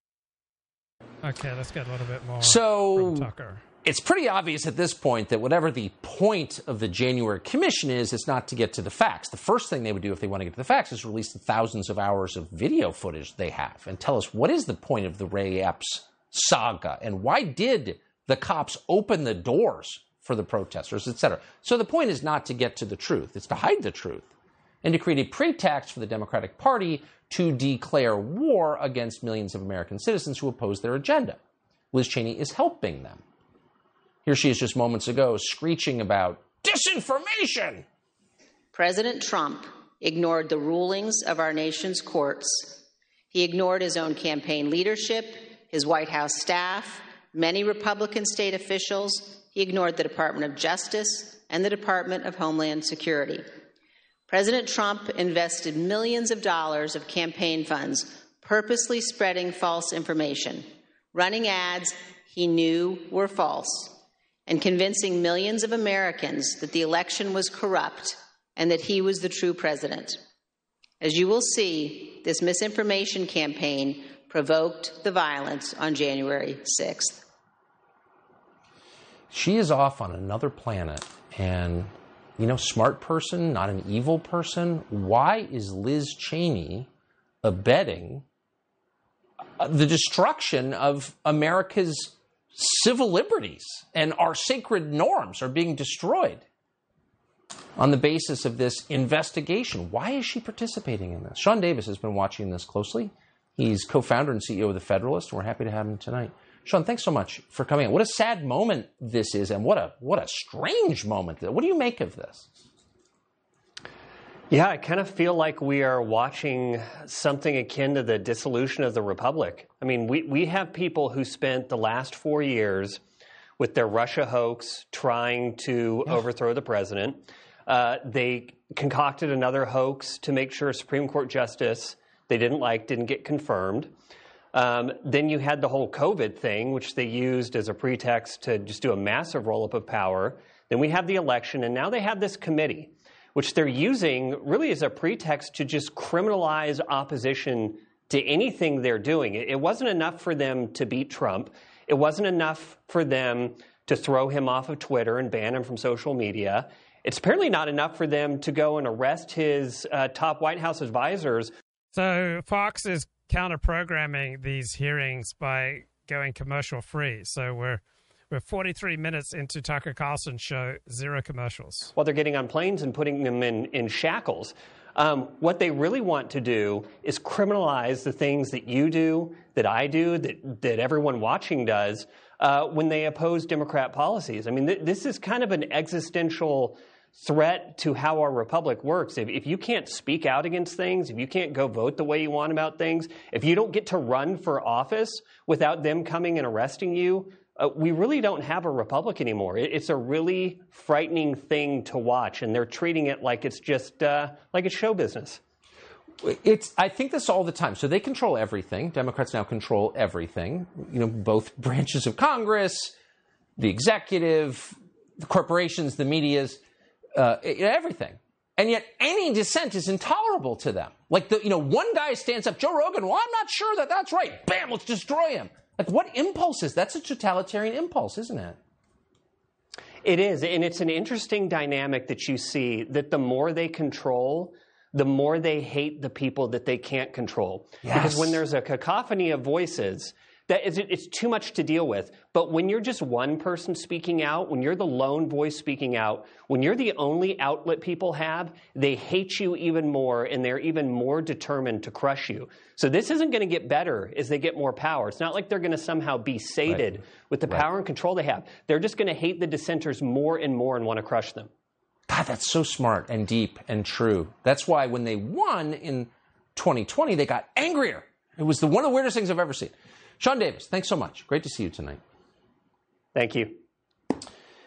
okay, let's get a little bit more so, from Tucker. It's pretty obvious at this point that whatever the point of the January Commission is, it's not to get to the facts. The first thing they would do if they want to get to the facts is release the thousands of hours of video footage they have and tell us what is the point of the Ray Epps saga and why did the cops open the doors for the protesters, et cetera. So the point is not to get to the truth. It's to hide the truth and to create a pretext for the Democratic Party to declare war against millions of American citizens who oppose their agenda. Liz Cheney is helping them. Here she is just moments ago screeching about disinformation. President Trump ignored the rulings of our nation's courts. He ignored his own campaign leadership, his White House staff, many Republican state officials. He ignored the Department of Justice and the Department of Homeland Security. President Trump invested millions of dollars of campaign funds, purposely spreading false information, running ads he knew were false, and convincing millions of Americans that the election was corrupt and that he was the true president. As you will see, this misinformation campaign provoked the violence on January sixth. She is off on another planet and, you know, smart person, not an evil person. Why is Liz Cheney abetting the destruction of America's civil liberties and our sacred norms are being destroyed on the basis of this investigation? Why is she participating in this? Sean Davis has been watching this closely. He's co-founder and C E O of The Federalist, and we're happy to have him tonight. Sean, thanks so much for coming in. What a sad moment this is, and what a what a strange moment. What do you make of this? Yeah, I kind of feel like we are watching something akin to the dissolution of the republic. I mean, we, we have people who spent the last four years with their Russia hoax trying to yeah. overthrow the president. Uh, they concocted another hoax to make sure Supreme Court justice they didn't like didn't get confirmed. Um, then you had the whole COVID thing, which they used as a pretext to just do a massive roll-up of power. Then we have the election, and now they have this committee, which they're using really as a pretext to just criminalize opposition to anything they're doing. It wasn't enough for them to beat Trump. It wasn't enough for them to throw him off of Twitter and ban him from social media. It's apparently not enough for them to go and arrest his uh, top White House advisors. So Fox is counter-programming these hearings by going commercial-free. So we're We're forty-three minutes into Tucker Carlson's show, zero commercials. Well, they're getting on planes and putting them in, in shackles. Um, what they really want to do is criminalize the things that you do, that I do, that, that everyone watching does uh, when they oppose Democrat policies. I mean, th- this is kind of an existential threat to how our republic works. If, if you can't speak out against things, if you can't go vote the way you want about things, if you don't get to run for office without them coming and arresting you, Uh, we really don't have a republic anymore. It, it's a really frightening thing to watch, and they're treating it like it's just uh, like it's show business. It's I think this all the time. So they control everything. Democrats now control everything. You know, both branches of Congress, the executive, the corporations, the media's, uh, everything. And yet, any dissent is intolerable to them. Like the you know, one guy stands up, Joe Rogan. Well, I'm not sure that that's right. Bam, let's destroy him. Like, what impulse is? That's a totalitarian impulse, isn't it? It is, and it's an interesting dynamic that you see, that the more they control, the more they hate the people that they can't control. Yes. Because when there's a cacophony of voices that is, it's too much to deal with. But when you're just one person speaking out, when you're the lone voice speaking out, when you're the only outlet people have, they hate you even more, and they're even more determined to crush you. So this isn't going to get better as they get more power. It's not like they're going to somehow be sated right. with the right. power and control they have. They're just going to hate the dissenters more and more and want to crush them. God, that's so smart and deep and true. That's why when they won in twenty twenty, they got angrier. It was the, one of the weirdest things I've ever seen. Sean Davis, thanks so much. Great to see you tonight. Thank you.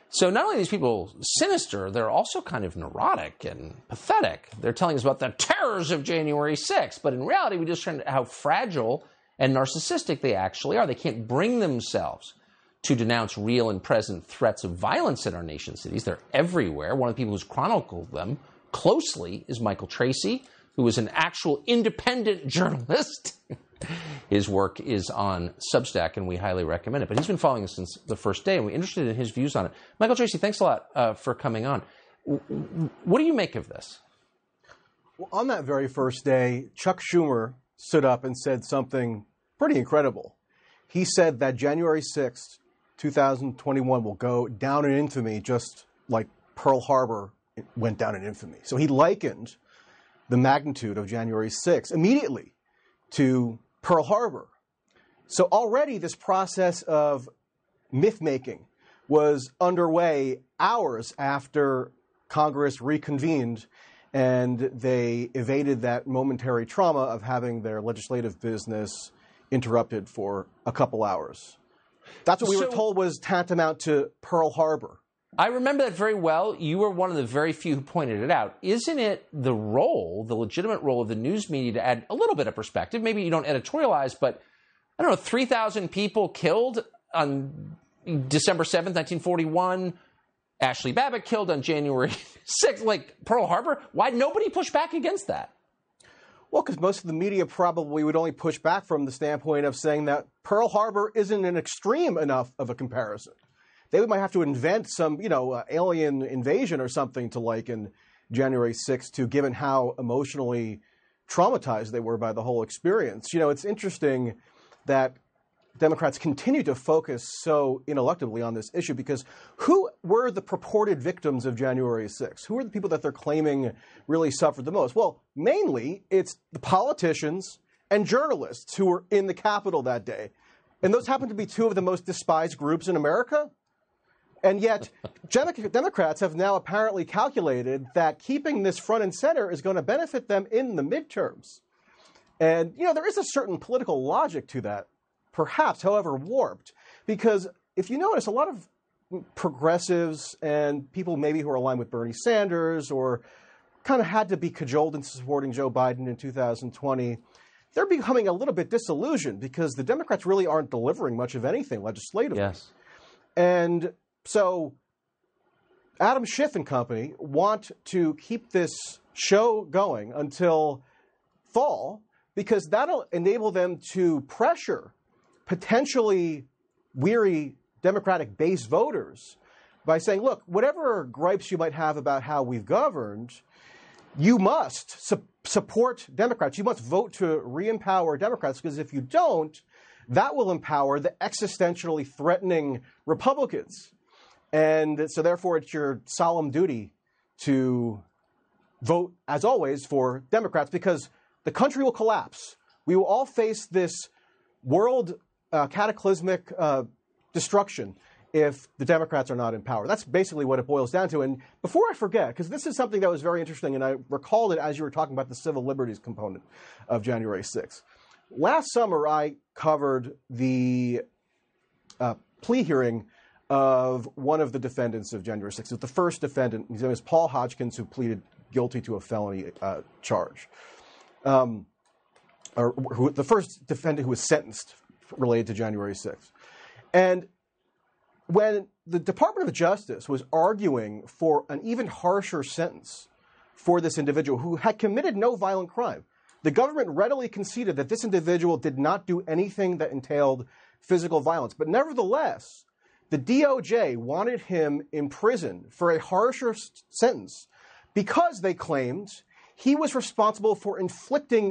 So not only are these people sinister, they're also kind of neurotic and pathetic. They're telling us about the terrors of January sixth, but in reality, we just turned out how fragile and narcissistic they actually are. They can't bring themselves to denounce real and present threats of violence in our nation cities. They're everywhere. One of the people who's chronicled them closely is Michael Tracy, who is an actual independent journalist. His work is on Substack, and we highly recommend it. But he's been following us since the first day, and we're interested in his views on it. Michael Tracy, thanks a lot uh, for coming on. What do you make of this? Well, on that very first day, Chuck Schumer stood up and said something pretty incredible. He said that January sixth, two thousand twenty-one will go down in infamy just like Pearl Harbor went down in infamy. So he likened the magnitude of January sixth immediately to Pearl Harbor. So already this process of myth-making was underway hours after Congress reconvened and they evaded that momentary trauma of having their legislative business interrupted for a couple hours. That's what we so, were told was tantamount to Pearl Harbor. I remember that very well. You were one of the very few who pointed it out. Isn't it the role, the legitimate role of the news media to add a little bit of perspective? Maybe you don't editorialize, but I don't know, three thousand people killed on December seventh, nineteen forty-one. Ashley Babbitt killed on January sixth, like Pearl Harbor. Why'd nobody push back against that? Well, because most of the media probably would only push back from the standpoint of saying that Pearl Harbor isn't an extreme enough of a comparison. They might have to invent some, you know, uh, alien invasion or something to liken January sixth to, given how emotionally traumatized they were by the whole experience. You know, it's interesting that Democrats continue to focus so ineluctably on this issue, because who were the purported victims of January sixth? Who are the people that they're claiming really suffered the most? Well, mainly it's the politicians and journalists who were in the Capitol that day. And those happen to be two of the most despised groups in America. And yet Democrats have now apparently calculated that keeping this front and center is going to benefit them in the midterms. And, you know, there is a certain political logic to that, perhaps, however warped, because if you notice, a lot of progressives and people maybe who are aligned with Bernie Sanders or kind of had to be cajoled into supporting Joe Biden in two thousand twenty, they're becoming a little bit disillusioned because the Democrats really aren't delivering much of anything legislatively. Yes. And so Adam Schiff and company want to keep this show going until fall, because that'll enable them to pressure potentially weary Democratic base voters by saying, look, whatever gripes you might have about how we've governed, you must su- support Democrats. You must vote to re-empower Democrats, because if you don't, that will empower the existentially threatening Republicans. And so therefore, it's your solemn duty to vote, as always, for Democrats, because the country will collapse. We will all face this world Uh, cataclysmic uh, destruction if the Democrats are not in power. That's basically what it boils down to. And before I forget, because this is something that was very interesting, and I recalled it as you were talking about the civil liberties component of January sixth. Last summer, I covered the uh, plea hearing of one of the defendants of January sixth. It was the first defendant. His name is Paul Hodgkins, who pleaded guilty to a felony uh, charge. Um, or who, the first defendant who was sentenced related to January sixth. And when the Department of Justice was arguing for an even harsher sentence for this individual who had committed no violent crime, the government readily conceded that this individual did not do anything that entailed physical violence. But nevertheless, the D O J wanted him in prison for a harsher s- sentence because they claimed he was responsible for inflicting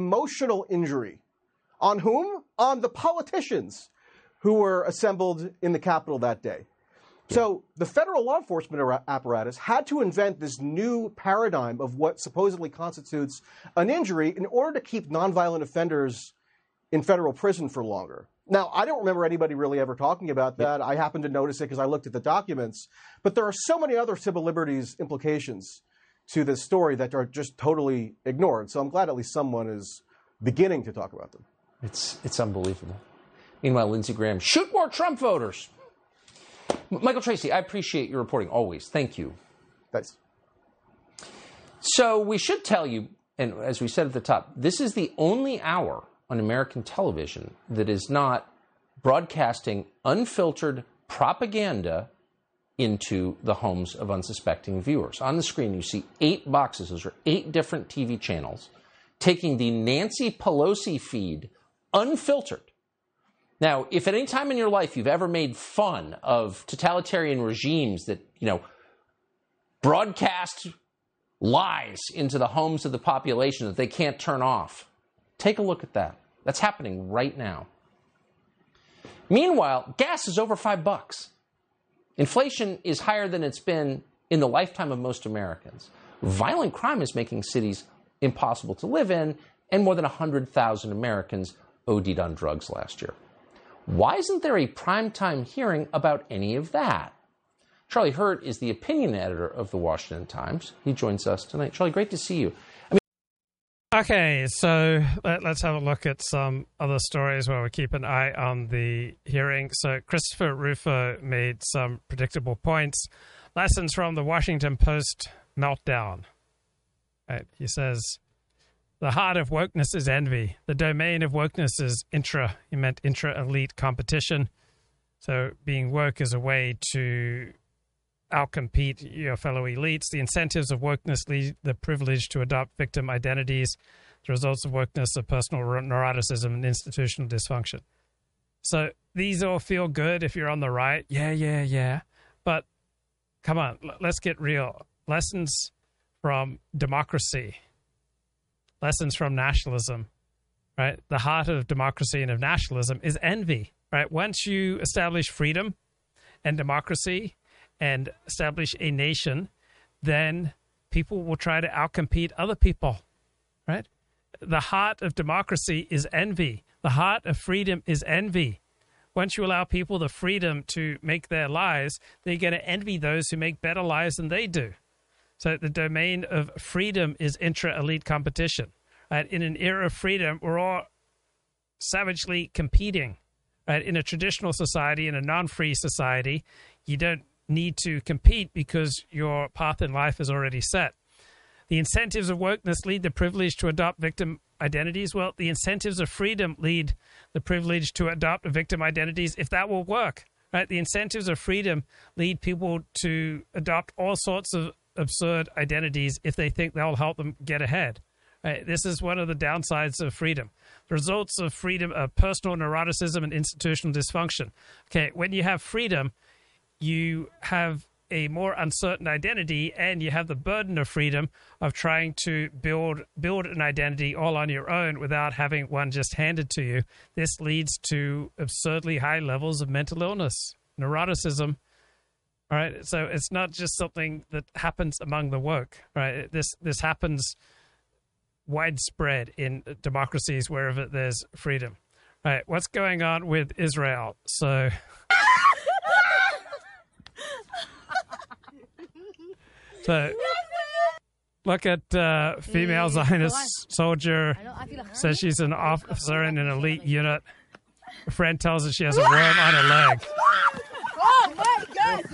emotional injury On whom? On the politicians who were assembled in the Capitol that day. So the federal law enforcement apparatus had to invent this new paradigm of what supposedly constitutes an injury in order to keep nonviolent offenders in federal prison for longer. Now, I don't remember anybody really ever talking about that. I happened to notice it because I looked at the documents. But there are so many other civil liberties implications to this story that are just totally ignored. So I'm glad at least someone is beginning to talk about them. It's, it's unbelievable. Meanwhile, Lindsey Graham, shoot more Trump voters. Michael Tracy, I appreciate your reporting always. Thank you. Thanks. So we should tell you, and as we said at the top, this is the only hour on American television that is not broadcasting unfiltered propaganda into the homes of unsuspecting viewers. On the screen, you see eight boxes. Those are eight different T V channels taking the Nancy Pelosi feed unfiltered. Now, if at any time in your life you've ever made fun of totalitarian regimes that, you know, broadcast lies into the homes of the population that they can't turn off, take a look at that. That's happening right now. Meanwhile, gas is over five bucks. Inflation is higher than it's been in the lifetime of most Americans. Violent crime is making cities impossible to live in, and more than one hundred thousand Americans OD'd on drugs last year. Why isn't there a primetime hearing about any of that? Charlie Hurt is the opinion editor of The Washington Times. He joins us tonight. Charlie, great to see you. I mean- okay, so let, let's have a look at some other stories where we keep an eye on the hearing. So Christopher Rufo made some predictable points. Lessons from the Washington Post meltdown. Right, he says, the heart of wokeness is envy. The domain of wokeness is intra, he meant intra-elite competition. So being woke is a way to outcompete your fellow elites. The incentives of wokeness lead the privileged to adopt victim identities. The results of wokeness are personal neuroticism and institutional dysfunction. So these all feel good if you're on the right. Yeah, yeah, yeah. But come on, let's get real. Lessons from democracy. Lessons from nationalism, right? The heart of democracy and of nationalism is envy, right? Once you establish freedom and democracy and establish a nation, then people will try to outcompete other people, right? The heart of democracy is envy. The heart of freedom is envy. Once you allow people the freedom to make their lives, they're going to envy those who make better lives than they do. So the domain of freedom is intra-elite competition. Right? In an era of freedom, we're all savagely competing. Right? In a traditional society, in a non-free society, you don't need to compete because your path in life is already set. The incentives of wokeness lead the privileged to adopt victim identities. Well, the incentives of freedom lead the privileged to adopt victim identities if that will work. Right? The incentives of freedom lead people to adopt all sorts of absurd identities if they think they'll help them get ahead. Right? This is one of the downsides of freedom. The results of freedom are personal neuroticism and institutional dysfunction. Okay, when you have freedom, you have a more uncertain identity and you have the burden of freedom of trying to build build an identity all on your own without having one just handed to you. This leads to absurdly high levels of mental illness, neuroticism. All right, so it's not just something that happens among the woke, right? This this happens widespread in democracies wherever there's freedom. All right, what's going on with Israel? So, so look at uh, female Zionist soldier says she's an officer in an elite unit. A friend tells her she has a worm on her leg. Oh my God!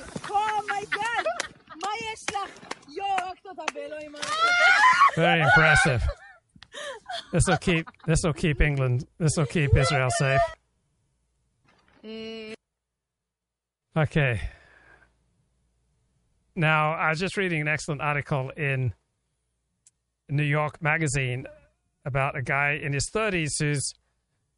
Very impressive. This will keep. This will keep England. This will keep Israel safe. Okay. Now I was just reading an excellent article in New York Magazine about a guy in his thirties who's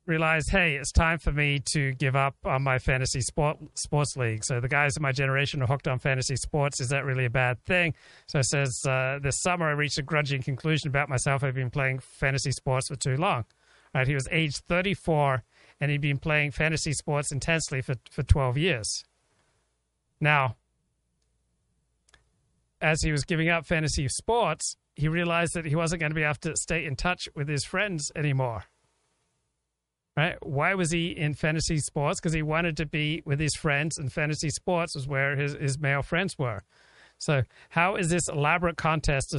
realized, hey, it's time for me to give up on my fantasy sport, sports league. So the guys in my generation are hooked on fantasy sports. Is that really a bad thing? So it says, uh, this summer I reached a grudging conclusion about myself. I've been playing fantasy sports for too long. Right? He was age thirty-four, and he'd been playing fantasy sports intensely for, for twelve years. Now, as he was giving up fantasy sports, he realized that he wasn't going to be able to stay in touch with his friends anymore. Right? Why was he in fantasy sports? Because he wanted to be with his friends, and fantasy sports was where his, his male friends were. So how is this elaborate contest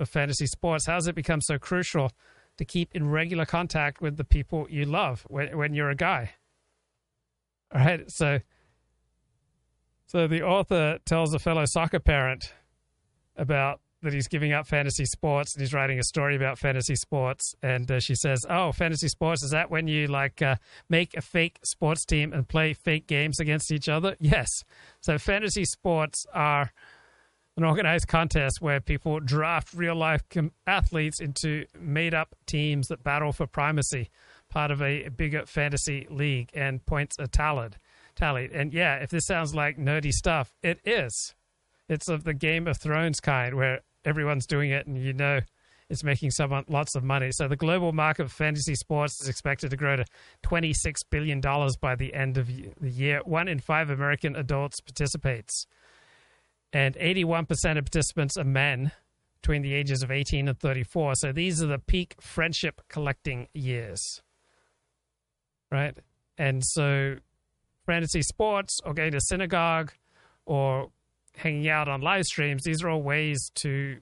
of fantasy sports, how has it become so crucial to keep in regular contact with the people you love when, when you're a guy? All right, so, so the author tells a fellow soccer parent about that he's giving up fantasy sports, and he's writing a story about fantasy sports. And uh, she says, oh, fantasy sports, is that when you like uh, make a fake sports team and play fake games against each other? Yes. So fantasy sports are an organized contest where people draft real-life com- athletes into made-up teams that battle for primacy, part of a bigger fantasy league, and points are tallied. tallied. And yeah, if this sounds like nerdy stuff, it is. It's of the Game of Thrones kind where everyone's doing it and you know it's making someone lots of money. So the global market of fantasy sports is expected to grow to twenty-six billion dollars by the end of the year. One in five American adults participates. And eighty-one percent of participants are men between the ages of eighteen and thirty-four. So these are the peak friendship collecting years, right? And so fantasy sports or going to synagogue or hanging out on live streams, these are all ways to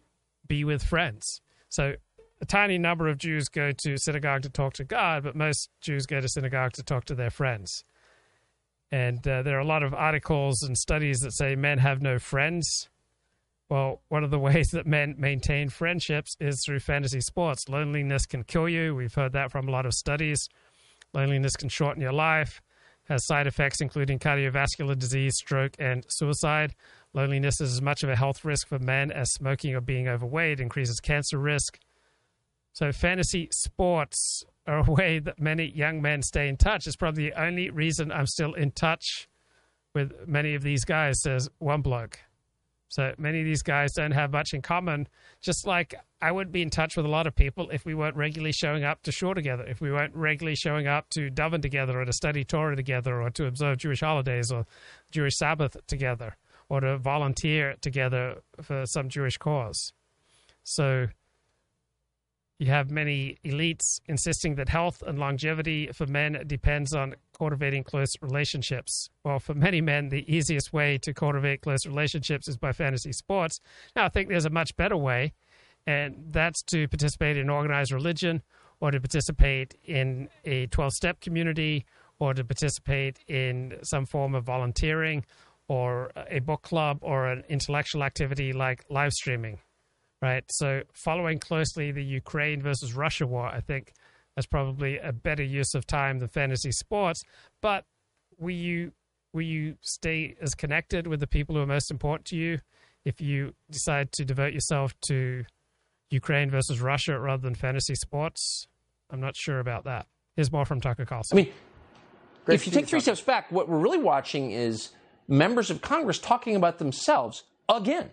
be with friends. So a tiny number of Jews go to synagogue to talk to God, but most Jews go to synagogue to talk to their friends. And uh, there are a lot of articles and studies that say men have no friends. Well, one of the ways that men maintain friendships is through fantasy sports. Loneliness can kill you. We've heard that from a lot of studies. Loneliness can shorten your life, has side effects including cardiovascular disease, stroke, and suicide. Loneliness is as much of a health risk for men as smoking or being overweight, increases cancer risk. So fantasy sports are a way that many young men stay in touch. It's probably the only reason I'm still in touch with many of these guys, says one bloke. So many of these guys don't have much in common, just like I wouldn't be in touch with a lot of people if we weren't regularly showing up to shore together, if we weren't regularly showing up to Dublin together or to study Torah together or to observe Jewish holidays or Jewish Sabbath together, or to volunteer together for some Jewish cause. So you have many elites insisting that health and longevity for men depends on cultivating close relationships. Well, for many men, the easiest way to cultivate close relationships is by fantasy sports. Now, I think there's a much better way, and that's to participate in organized religion or to participate in a twelve-step community or to participate in some form of volunteering or a book club or an intellectual activity like live streaming, right? So following closely the Ukraine versus Russia war, I think that's probably a better use of time than fantasy sports. But will you, will you stay as connected with the people who are most important to you if you decide to devote yourself to Ukraine versus Russia rather than fantasy sports? I'm not sure about that. Here's more from Tucker Carlson. I mean, if you take three steps back, what we're really watching is members of Congress talking about themselves again.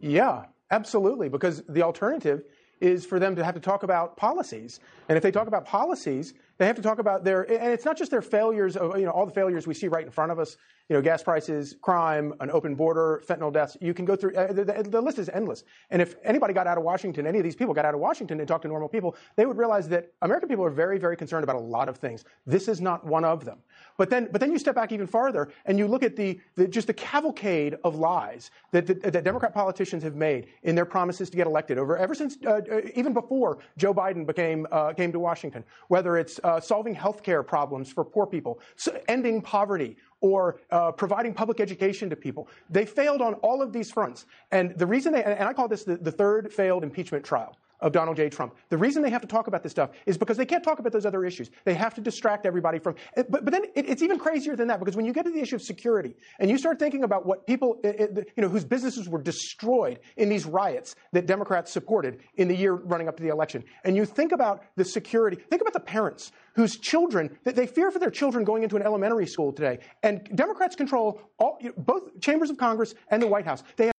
Yeah, absolutely, because the alternative is for them to have to talk about policies. And if they talk about policies, they have to talk about their, and it's not just their failures, of, you know, all the failures we see right in front of us, you know, gas prices, crime, an open border, fentanyl deaths. You can go through, uh, the, the, the list is endless. And if anybody got out of Washington, any of these people got out of Washington and talked to normal people, they would realize that American people are very, very concerned about a lot of things. This is not one of them. But then but then you step back even farther and you look at the, the just the cavalcade of lies that, that, that Democrat politicians have made in their promises to get elected over ever since, uh, even before Joe Biden became uh, came to Washington, whether it's uh, solving health care problems for poor people, so ending poverty, or uh, providing public education to people. They failed on all of these fronts. And the reason they, and I call this the, the third failed impeachment trial of Donald J. Trump. The reason they have to talk about this stuff is because they can't talk about those other issues. They have to distract everybody from, but, but then it, it's even crazier than that, because when you get to the issue of security and you start thinking about what people, you know, whose businesses were destroyed in these riots that Democrats supported in the year running up to the election, and you think about the security, think about the parents whose children, that they fear for their children going into an elementary school today. And Democrats control all, you know, both chambers of Congress and the White House. They have-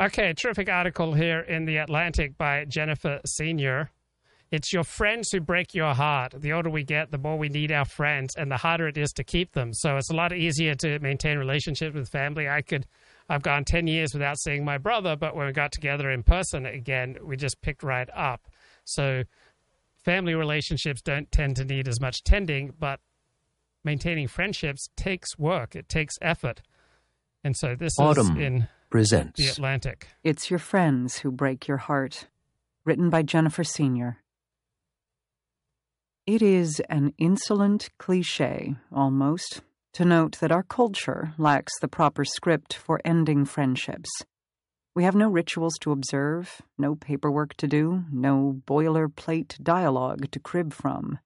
okay, terrific article here in The Atlantic by Jennifer Senior. It's your friends who break your heart. The older we get, the more we need our friends, and the harder it is to keep them. So it's a lot easier to maintain relationships with family. I could, I've gone ten years without seeing my brother, but when we got together in person again, we just picked right up. So family relationships don't tend to need as much tending, but maintaining friendships takes work. It takes effort. And so this Autumn is in presents. The Atlantic. It's Your Friends Who Break Your Heart, written by Jennifer Senior. It is an insolent cliché, almost, to note that our culture lacks the proper script for ending friendships. We have no rituals to observe, no paperwork to do, no boilerplate dialogue to crib from.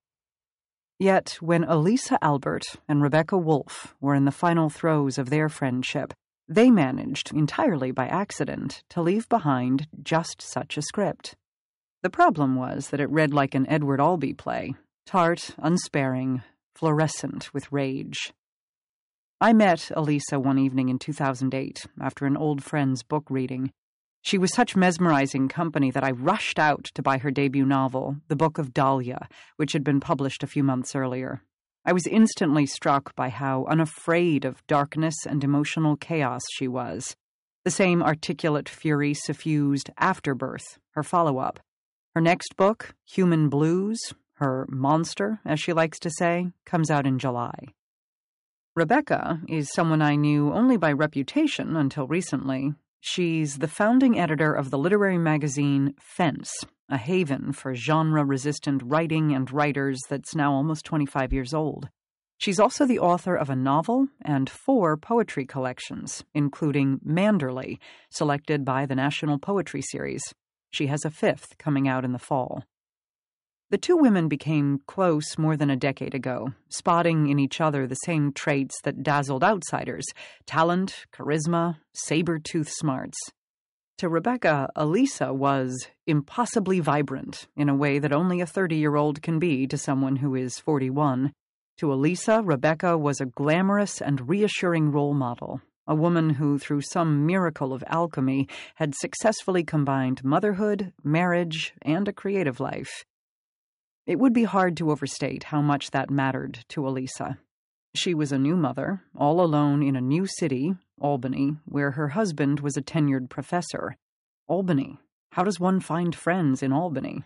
Yet, when Elisa Albert and Rebecca Wolfe were in the final throes of their friendship, they managed, entirely by accident, to leave behind just such a script. The problem was that it read like an Edward Albee play— tart, unsparing, fluorescent with rage. I met Elisa one evening in two thousand eight after an old friend's book reading. She was such mesmerizing company that I rushed out to buy her debut novel, The Book of Dahlia, which had been published a few months earlier. I was instantly struck by how unafraid of darkness and emotional chaos she was. The same articulate fury suffused Afterbirth, her follow-up. Her next book, Human Blues, her monster, as she likes to say, comes out in July. Rebecca is someone I knew only by reputation until recently. She's the founding editor of the literary magazine Fence, a haven for genre-resistant writing and writers that's now almost twenty-five years old. She's also the author of a novel and four poetry collections, including Manderley, selected by the National Poetry Series. She has a fifth coming out in the fall. The two women became close more than a decade ago, spotting in each other the same traits that dazzled outsiders: talent, charisma, saber-tooth smarts. To Rebecca, Elisa was impossibly vibrant in a way that only a thirty-year-old can be to someone who is forty-one. To Elisa, Rebecca was a glamorous and reassuring role model, a woman who, through some miracle of alchemy, had successfully combined motherhood, marriage, and a creative life. It would be hard to overstate how much that mattered to Elisa. She was a new mother, all alone in a new city, Albany, where her husband was a tenured professor. Albany. How does one find friends in Albany?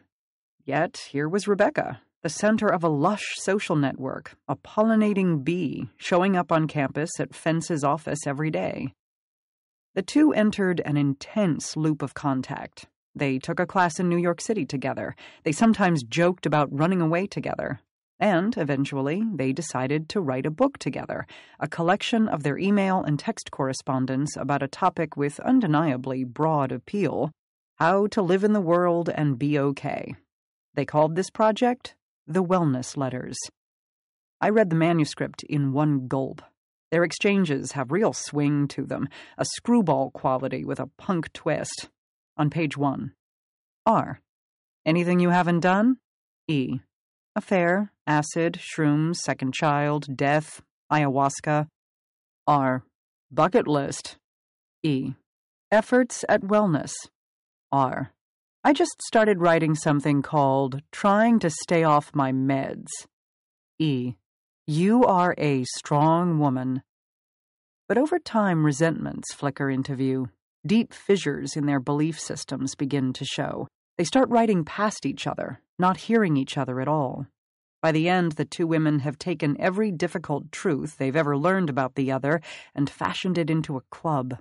Yet here was Rebecca, the center of a lush social network, a pollinating bee, showing up on campus at Fence's office every day. The two entered an intense loop of contact. They took a class in New York City together. They sometimes joked about running away together. And, eventually, they decided to write a book together, a collection of their email and text correspondence about a topic with undeniably broad appeal: how to live in the world and be okay. They called this project The Wellness Letters. I read the manuscript in one gulp. Their exchanges have real swing to them, a screwball quality with a punk twist. On page one. R. Anything you haven't done? E. Affair, acid, shrooms, second child, death, ayahuasca. R. Bucket list. E. Efforts at wellness. R. I just started writing something called Trying to Stay Off My Meds. E. You are a strong woman. But over time, resentments flicker into view. Deep fissures in their belief systems begin to show. They start writing past each other, not hearing each other at all. By the end, the two women have taken every difficult truth they've ever learned about the other and fashioned it into a club.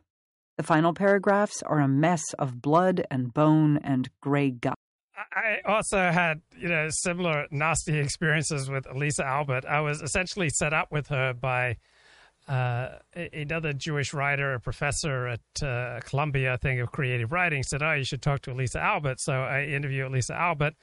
The final paragraphs are a mess of blood and bone and gray gut. I also had, you know, similar nasty experiences with Elisa Albert. I was essentially set up with her by Uh, another Jewish writer, a professor at uh, Columbia, I think, of creative writing, said, oh, you should talk to Elisa Albert. So I interview Elisa Albert,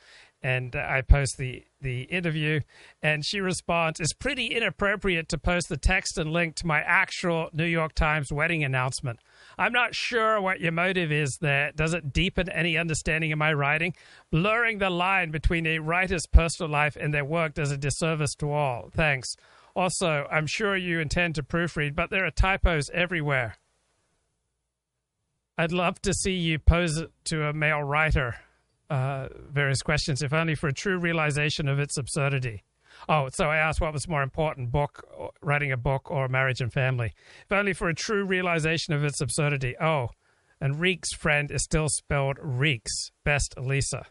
and I post the, the interview, and she responds, it's pretty inappropriate to post the text and link to my actual New York Times wedding announcement. I'm not sure what your motive is there. Does it deepen any understanding of my writing? Blurring the line between a writer's personal life and their work does a disservice to all. Thanks. Also, I'm sure you intend to proofread, but there are typos everywhere. I'd love to see you pose it to a male writer. uh, various questions, if only for a true realization of its absurdity. Oh, so I asked what was more important, book, writing a book or marriage and family. If only for a true realization of its absurdity. Oh, and Reek's friend is still spelled Reeks. Best, Elisa.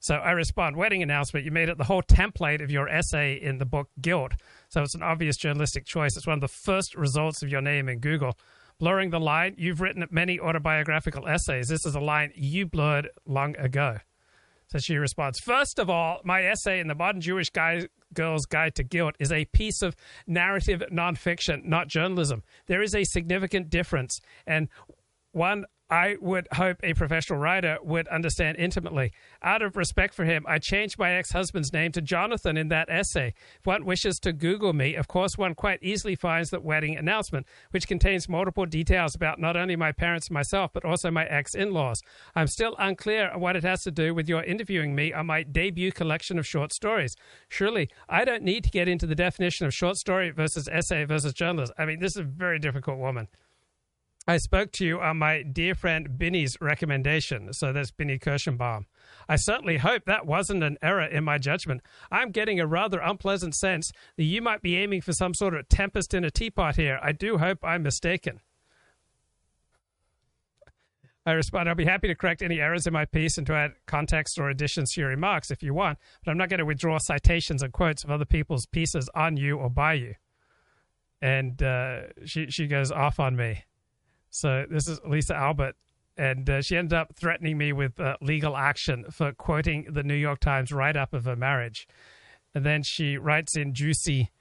So I respond, wedding announcement. You made it the whole template of your essay in the book Guilt. So it's an obvious journalistic choice. It's one of the first results of your name in Google. Blurring the line, you've written many autobiographical essays. This is a line you blurred long ago. So she responds, first of all, my essay in the Modern Jewish Guy, Girl's Guide to Guilt is a piece of narrative nonfiction, not journalism. There is a significant difference, and one I would hope a professional writer would understand intimately. Out of respect for him, I changed my ex-husband's name to Jonathan in that essay. If one wishes to Google me, of course, one quite easily finds that wedding announcement, which contains multiple details about not only my parents and myself, but also my ex-in-laws. I'm still unclear on what it has to do with your interviewing me on my debut collection of short stories. Surely, I don't need to get into the definition of short story versus essay versus journalism. I mean, this is a very difficult woman. I spoke to you on my dear friend Binny's recommendation. So that's Benny Kirschenbaum. I certainly hope that wasn't an error in my judgment. I'm getting a rather unpleasant sense that you might be aiming for some sort of tempest in a teapot here. I do hope I'm mistaken. I respond, I'll be happy to correct any errors in my piece and to add context or additions to your remarks if you want, but I'm not going to withdraw citations and quotes of other people's pieces on you or by you. And uh, she, she goes off on me. So this is Elisa Albert, and uh, she ended up threatening me with uh, legal action for quoting the New York Times write-up of her marriage. And then she writes in Juicy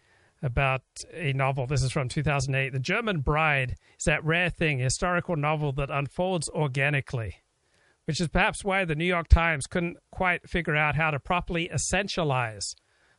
about a novel. This is from two thousand eight. The German Bride is that rare thing, historical novel that unfolds organically, which is perhaps why the New York Times couldn't quite figure out how to properly essentialize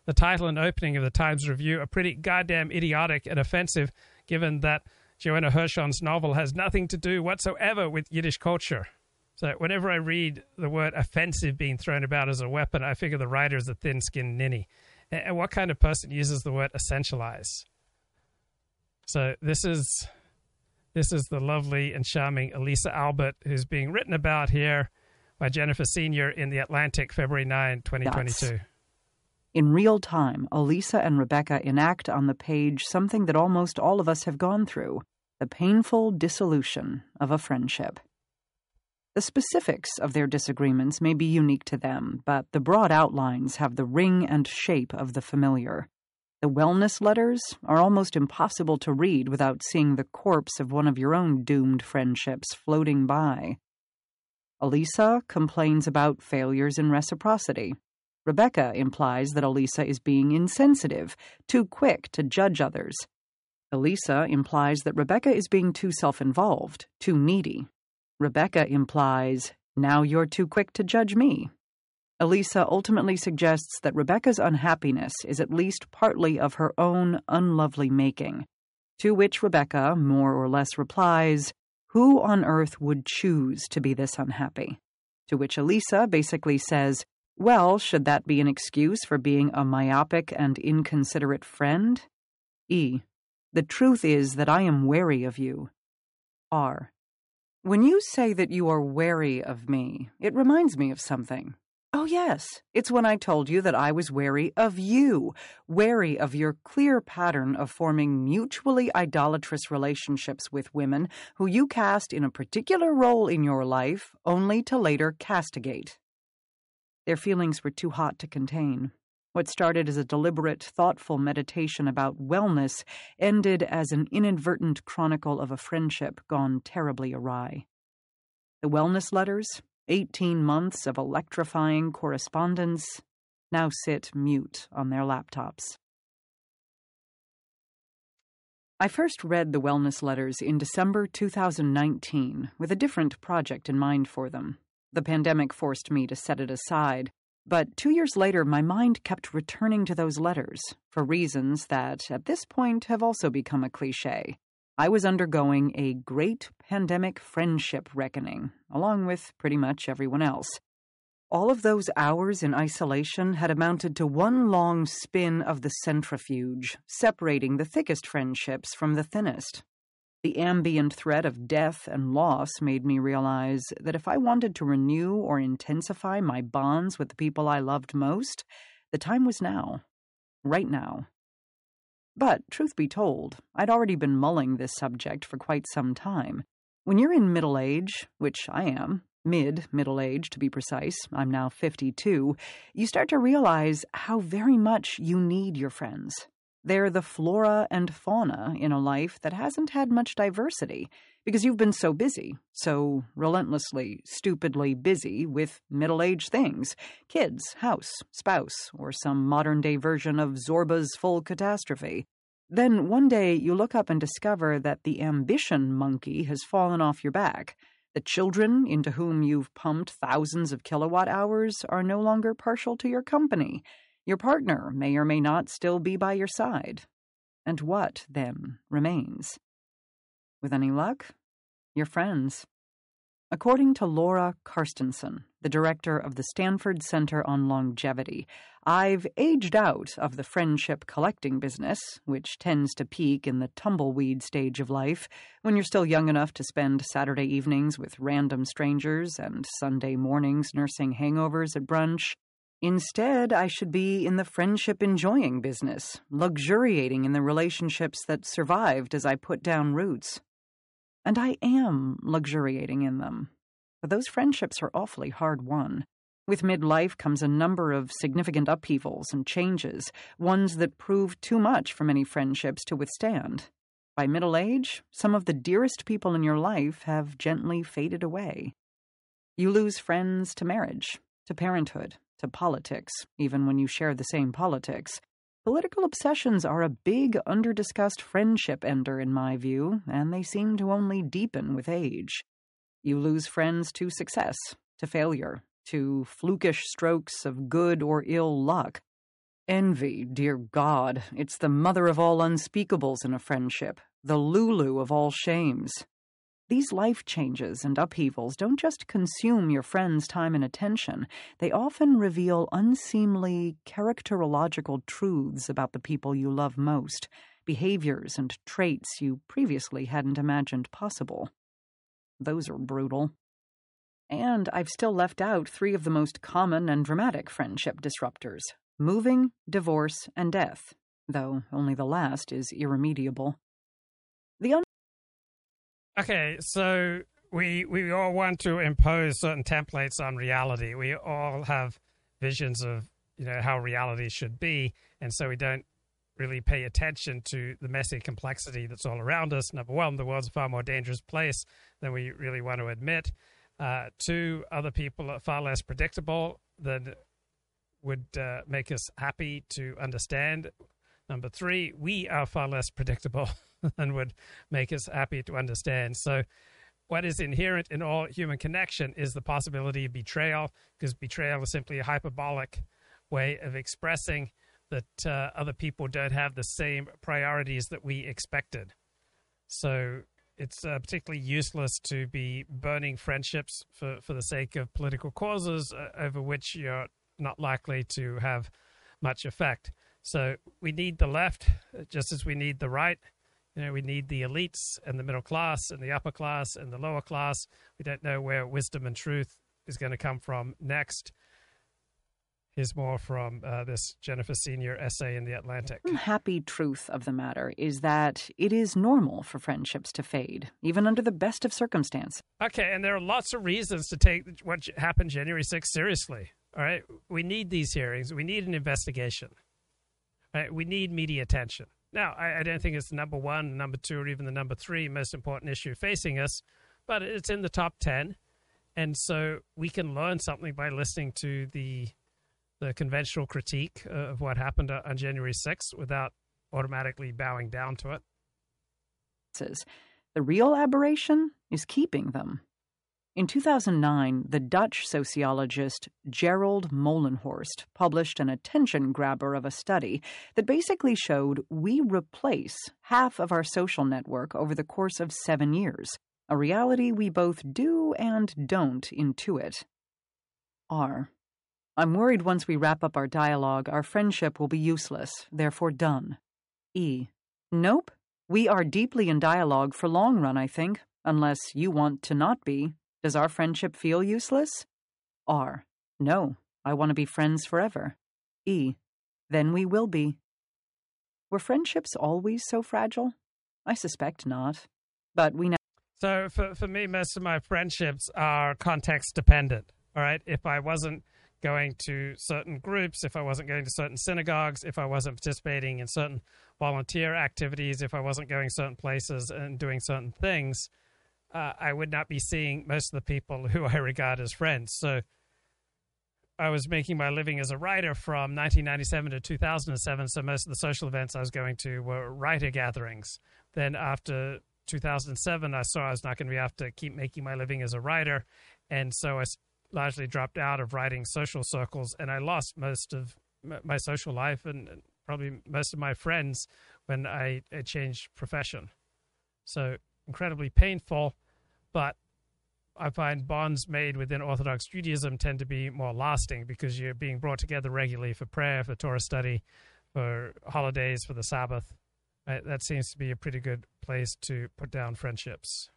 the title and opening of the Times Review, are pretty goddamn idiotic and offensive, given that Joanna Hirshon's novel has nothing to do whatsoever with Yiddish culture. So whenever I read the word offensive being thrown about as a weapon, I figure the writer is a thin-skinned ninny. And what kind of person uses the word essentialize? So this is this is the lovely and charming Elisa Albert, who's being written about here by Jennifer Senior in The Atlantic, February ninth, twenty twenty-two. That's... In real time, Elisa and Rebecca enact on the page something that almost all of us have gone through, the painful dissolution of a friendship. The specifics of their disagreements may be unique to them, but the broad outlines have the ring and shape of the familiar. The wellness letters are almost impossible to read without seeing the corpse of one of your own doomed friendships floating by. Elisa complains about failures in reciprocity. Rebecca implies that Elisa is being insensitive, too quick to judge others. Elisa implies that Rebecca is being too self-involved, too needy. Rebecca implies, now you're too quick to judge me. Elisa ultimately suggests that Rebecca's unhappiness is at least partly of her own unlovely making, to which Rebecca more or less replies, who on earth would choose to be this unhappy? To which Elisa basically says, well, should that be an excuse for being a myopic and inconsiderate friend? E. The truth is that I am wary of you. R. When you say that you are wary of me, it reminds me of something. Oh, yes, it's when I told you that I was wary of you, wary of your clear pattern of forming mutually idolatrous relationships with women who you cast in a particular role in your life only to later castigate. Their feelings were too hot to contain. What started as a deliberate, thoughtful meditation about wellness ended as an inadvertent chronicle of a friendship gone terribly awry. The wellness letters, eighteen months of electrifying correspondence, now sit mute on their laptops. I first read the wellness letters in December two thousand nineteen with a different project in mind for them. The pandemic forced me to set it aside, but two years later my mind kept returning to those letters for reasons that, at this point, have also become a cliché. I was undergoing a great pandemic friendship reckoning, along with pretty much everyone else. All of those hours in isolation had amounted to one long spin of the centrifuge, separating the thickest friendships from the thinnest. The ambient threat of death and loss made me realize that if I wanted to renew or intensify my bonds with the people I loved most, the time was now, right now. But, truth be told, I'd already been mulling this subject for quite some time. When you're in middle age, which I am, mid-middle age to be precise, I'm now fifty-two, you start to realize how very much you need your friends. They're the flora and fauna in a life that hasn't had much diversity because you've been so busy, so relentlessly, stupidly busy with middle-aged things, kids, house, spouse, or some modern-day version of Zorba's full catastrophe. Then one day you look up and discover that the ambition monkey has fallen off your back. The children into whom you've pumped thousands of kilowatt hours are no longer partial to your company. Your partner may or may not still be by your side. And what, then, remains? With any luck, your friends. According to Laura Karstensen, the director of the Stanford Center on Longevity, I've aged out of the friendship collecting business, which tends to peak in the tumbleweed stage of life, when you're still young enough to spend Saturday evenings with random strangers and Sunday mornings nursing hangovers at brunch. Instead, I should be in the friendship-enjoying business, luxuriating in the relationships that survived as I put down roots. And I am luxuriating in them. But those friendships are awfully hard-won. With midlife comes a number of significant upheavals and changes, ones that prove too much for many friendships to withstand. By middle age, some of the dearest people in your life have gently faded away. You lose friends to marriage, to parenthood, to politics, even when you share the same politics. Political obsessions are a big, under-discussed friendship ender in my view, and they seem to only deepen with age. You lose friends to success, to failure, to flukish strokes of good or ill luck. Envy, dear God, it's the mother of all unspeakables in a friendship, the Lulu of all shames. These life changes and upheavals don't just consume your friends' time and attention. They often reveal unseemly characterological truths about the people you love most, behaviors and traits you previously hadn't imagined possible. Those are brutal. And I've still left out three of the most common and dramatic friendship disruptors: moving, divorce, and death, though only the last is irremediable. The un- Okay, so we we all want to impose certain templates on reality. We all have visions of, you know, how reality should be, and so we don't really pay attention to the messy complexity that's all around us. Number one, the world's a far more dangerous place than we really want to admit. Uh, two, other people are far less predictable than would uh, make us happy to understand. Number three, we are far less predictable and would make us happy to understand. So what is inherent in all human connection is the possibility of betrayal, because betrayal is simply a hyperbolic way of expressing that uh, other people don't have the same priorities that we expected. So it's uh, particularly useless to be burning friendships for, for the sake of political causes uh, over which you're not likely to have much effect. So we need the left just as we need the right. You know, we need the elites and the middle class and the upper class and the lower class. We don't know where wisdom and truth is going to come from next. Here's more from uh, this Jennifer Senior essay in The Atlantic. The happy truth of the matter is that it is normal for friendships to fade, even under the best of circumstance. Okay, and there are lots of reasons to take what happened January sixth seriously. All right, we need these hearings. We need an investigation. All right? We need media attention. Now, I, I don't think it's the number one, number two, or even the number three most important issue facing us, but it's in the top ten. And so we can learn something by listening to the the conventional critique of what happened on January sixth without automatically bowing down to it. The real aberration is keeping them. In two thousand nine, the Dutch sociologist Gerald Molenhorst published an attention-grabber of a study that basically showed we replace half of our social network over the course of seven years, a reality we both do and don't intuit. R. I'm worried once we wrap up our dialogue, our friendship will be useless, therefore done. E. Nope, We are deeply in dialogue for long run, I think, unless you want to not be. Does our friendship feel useless? R. No, I want to be friends forever. E. Then we will be. Were friendships always so fragile? I suspect not. But we know. So for, for me, most of my friendships are context dependent. All right. If I wasn't going to certain groups, if I wasn't going to certain synagogues, if I wasn't participating in certain volunteer activities, if I wasn't going certain places and doing certain things, uh, I would not be seeing most of the people who I regard as friends. So I was making my living as a writer from nineteen ninety-seven to two thousand seven. So most of the social events I was going to were writer gatherings. Then after two thousand seven, I saw I was not going to be able to keep making my living as a writer. And so I largely dropped out of writing social circles. And I lost most of my social life and probably most of my friends when I, I changed profession. So incredibly painful, but I find bonds made within Orthodox Judaism tend to be more lasting because you're being brought together regularly for prayer, for Torah study, for holidays, for the Sabbath. That seems to be a pretty good place to put down friendships.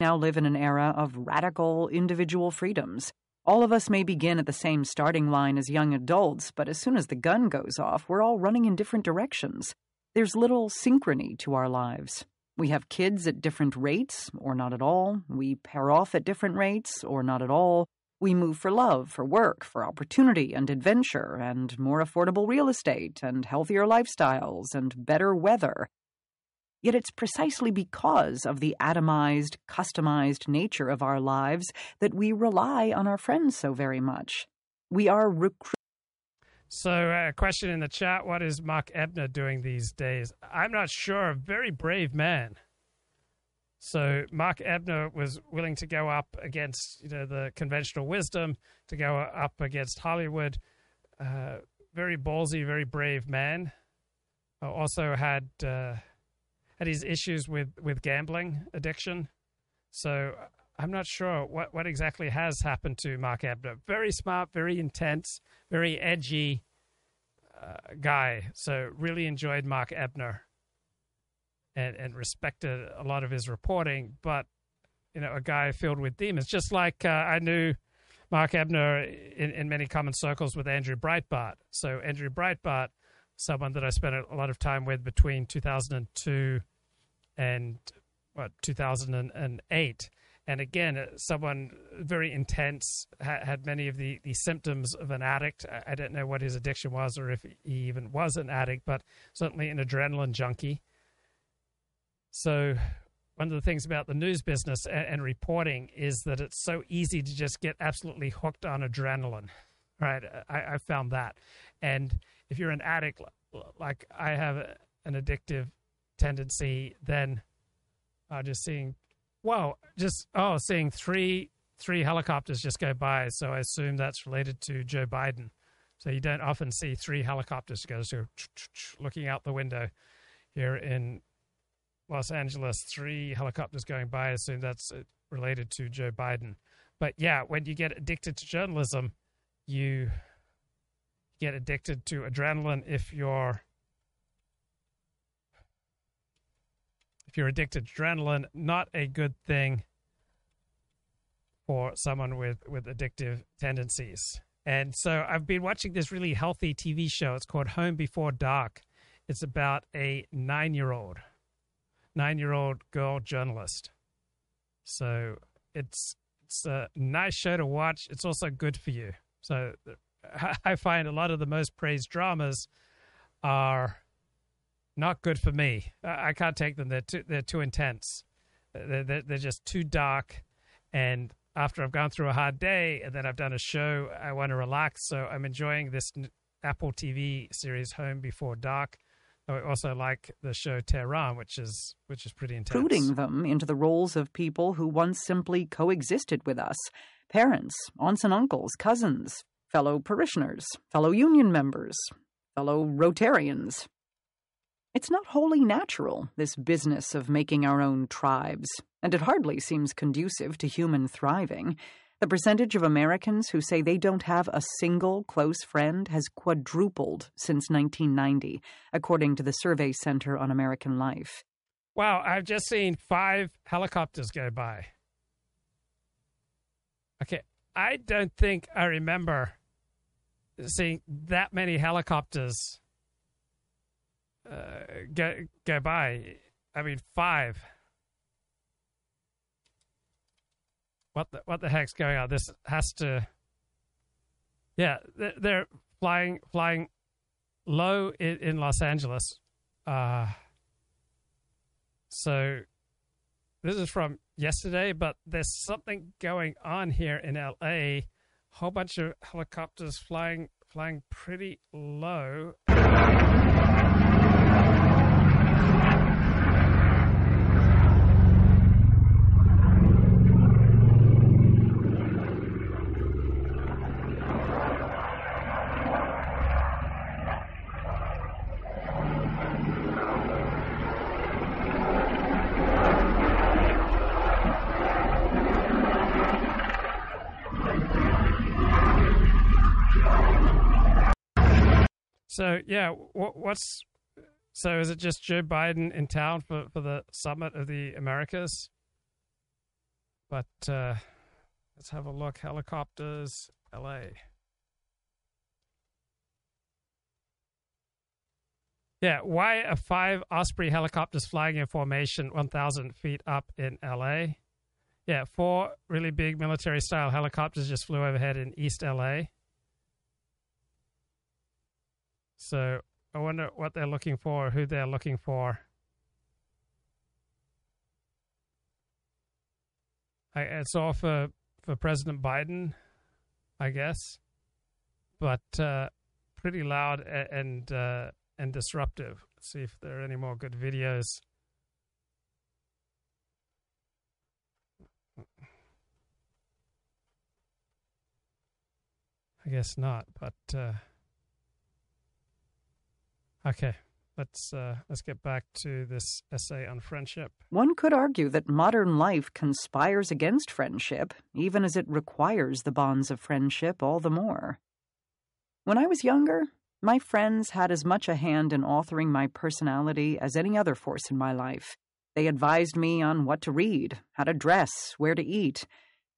Now live in an era of radical individual freedoms. All of us may begin at the same starting line as young adults, but as soon as the gun goes off, we're all running in different directions. There's little synchrony to our lives. We have kids at different rates, or not at all. We pair off at different rates, or not at all. We move for love, for work, for opportunity and adventure, and more affordable real estate, and healthier lifestyles, and better weather. Yet it's precisely because of the atomized, customized nature of our lives that we rely on our friends so very much. We are recruited. So a uh, question in the chat, what is Mark Ebner doing these days? I'm not sure. A very brave man. So Mark Ebner was willing to go up against, you know, the conventional wisdom, to go up against Hollywood. Uh, very ballsy, very brave man. Also had uh, had his issues with, with gambling addiction. So I'm not sure what, what exactly has happened to Mark Ebner. Very smart, very intense, very edgy uh, guy. So really enjoyed Mark Ebner and, and respected a lot of his reporting. But, you know, a guy filled with demons. Just like uh, I knew Mark Ebner in, in many common circles with Andrew Breitbart. So Andrew Breitbart, someone that I spent a lot of time with between two thousand two and what, two thousand eight. And again, someone very intense, had many of the, the symptoms of an addict. I don't know what his addiction was or if he even was an addict, but certainly an adrenaline junkie. So one of the things about the news business and, and reporting is that it's so easy to just get absolutely hooked on adrenaline, right? I, I found that. And if you're an addict, like I have an addictive tendency, then uh, just seeing... Wow, just, oh, seeing three three helicopters just go by, so I assume that's related to Joe Biden. So you don't often see three helicopters go, so looking out the window here in Los Angeles, three helicopters going by, I assume that's related to Joe Biden. But yeah, when you get addicted to journalism, you get addicted to adrenaline if you're... If you're addicted to adrenaline, not a good thing for someone with, with addictive tendencies. And so I've been watching this really healthy T V show. It's called Home Before Dark. It's about a nine-year-old, nine-year-old girl journalist. So it's it's a nice show to watch. It's also good for you. So I find a lot of the most praised dramas are... not good for me. I can't take them. They're too, they're too intense. They're, they're, they're just too dark. And after I've gone through a hard day and then I've done a show, I want to relax. So I'm enjoying this Apple T V series, Home Before Dark. I also like the show Tehran, which is which is pretty intense. Recruiting them into the roles of people who once simply coexisted with us. Parents, aunts and uncles, cousins, fellow parishioners, fellow union members, fellow Rotarians. It's not wholly natural, this business of making our own tribes, and it hardly seems conducive to human thriving. The percentage of Americans who say they don't have a single close friend has quadrupled since nineteen ninety, according to the Survey Center on American Life. Wow, I've just seen five helicopters go by. Okay, I don't think I remember seeing that many helicopters uh, go, go by. I mean, five. What the, what the heck's going on? This has to... Yeah, they're flying flying low in, in Los Angeles. Uh, so this is from yesterday, but there's something going on here in L A. Whole bunch of helicopters flying flying pretty low. So, yeah, what, what's so is it just Joe Biden in town for, for the summit of the Americas? But uh, let's have a look. Helicopters, L A. Yeah, why are five Osprey helicopters flying in formation one thousand feet up in L A? Yeah, four really big military-style helicopters just flew overhead in East L A. So I wonder what they're looking for, who they're looking for. I, it's all for, for President Biden, I guess, but uh, pretty loud and uh, and disruptive. Let's see if there are any more good videos. I guess not, but... Uh, Okay, let's uh, let's get back to this essay on friendship. One could argue that modern life conspires against friendship, even as it requires the bonds of friendship all the more. When I was younger, my friends had as much a hand in authoring my personality as any other force in my life. They advised me on what to read, how to dress, where to eat.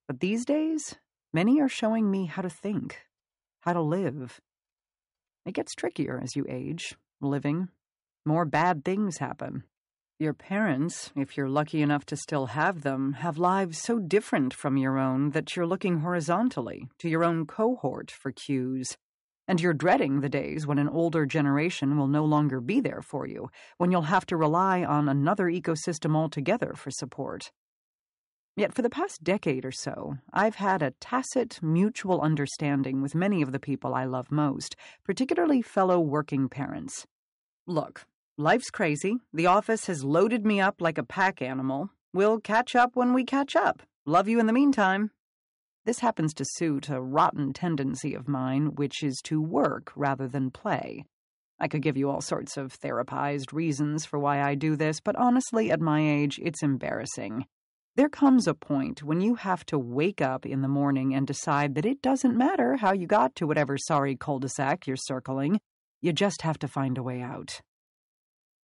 But these days, many are showing me how to think, how to live. It gets trickier as you age. Living, more bad things happen. Your parents, if you're lucky enough to still have them, have lives so different from your own that you're looking horizontally to your own cohort for cues. And you're dreading the days when an older generation will no longer be there for you, when you'll have to rely on another ecosystem altogether for support. Yet for the past decade or so, I've had a tacit, mutual understanding with many of the people I love most, particularly fellow working parents. Look, life's crazy. The office has loaded me up like a pack animal. We'll catch up when we catch up. Love you in the meantime. This happens to suit a rotten tendency of mine, which is to work rather than play. I could give you all sorts of therapized reasons for why I do this, but honestly, at my age, it's embarrassing. There comes a point when you have to wake up in the morning and decide that it doesn't matter how you got to whatever sorry cul-de-sac you're circling. You just have to find a way out.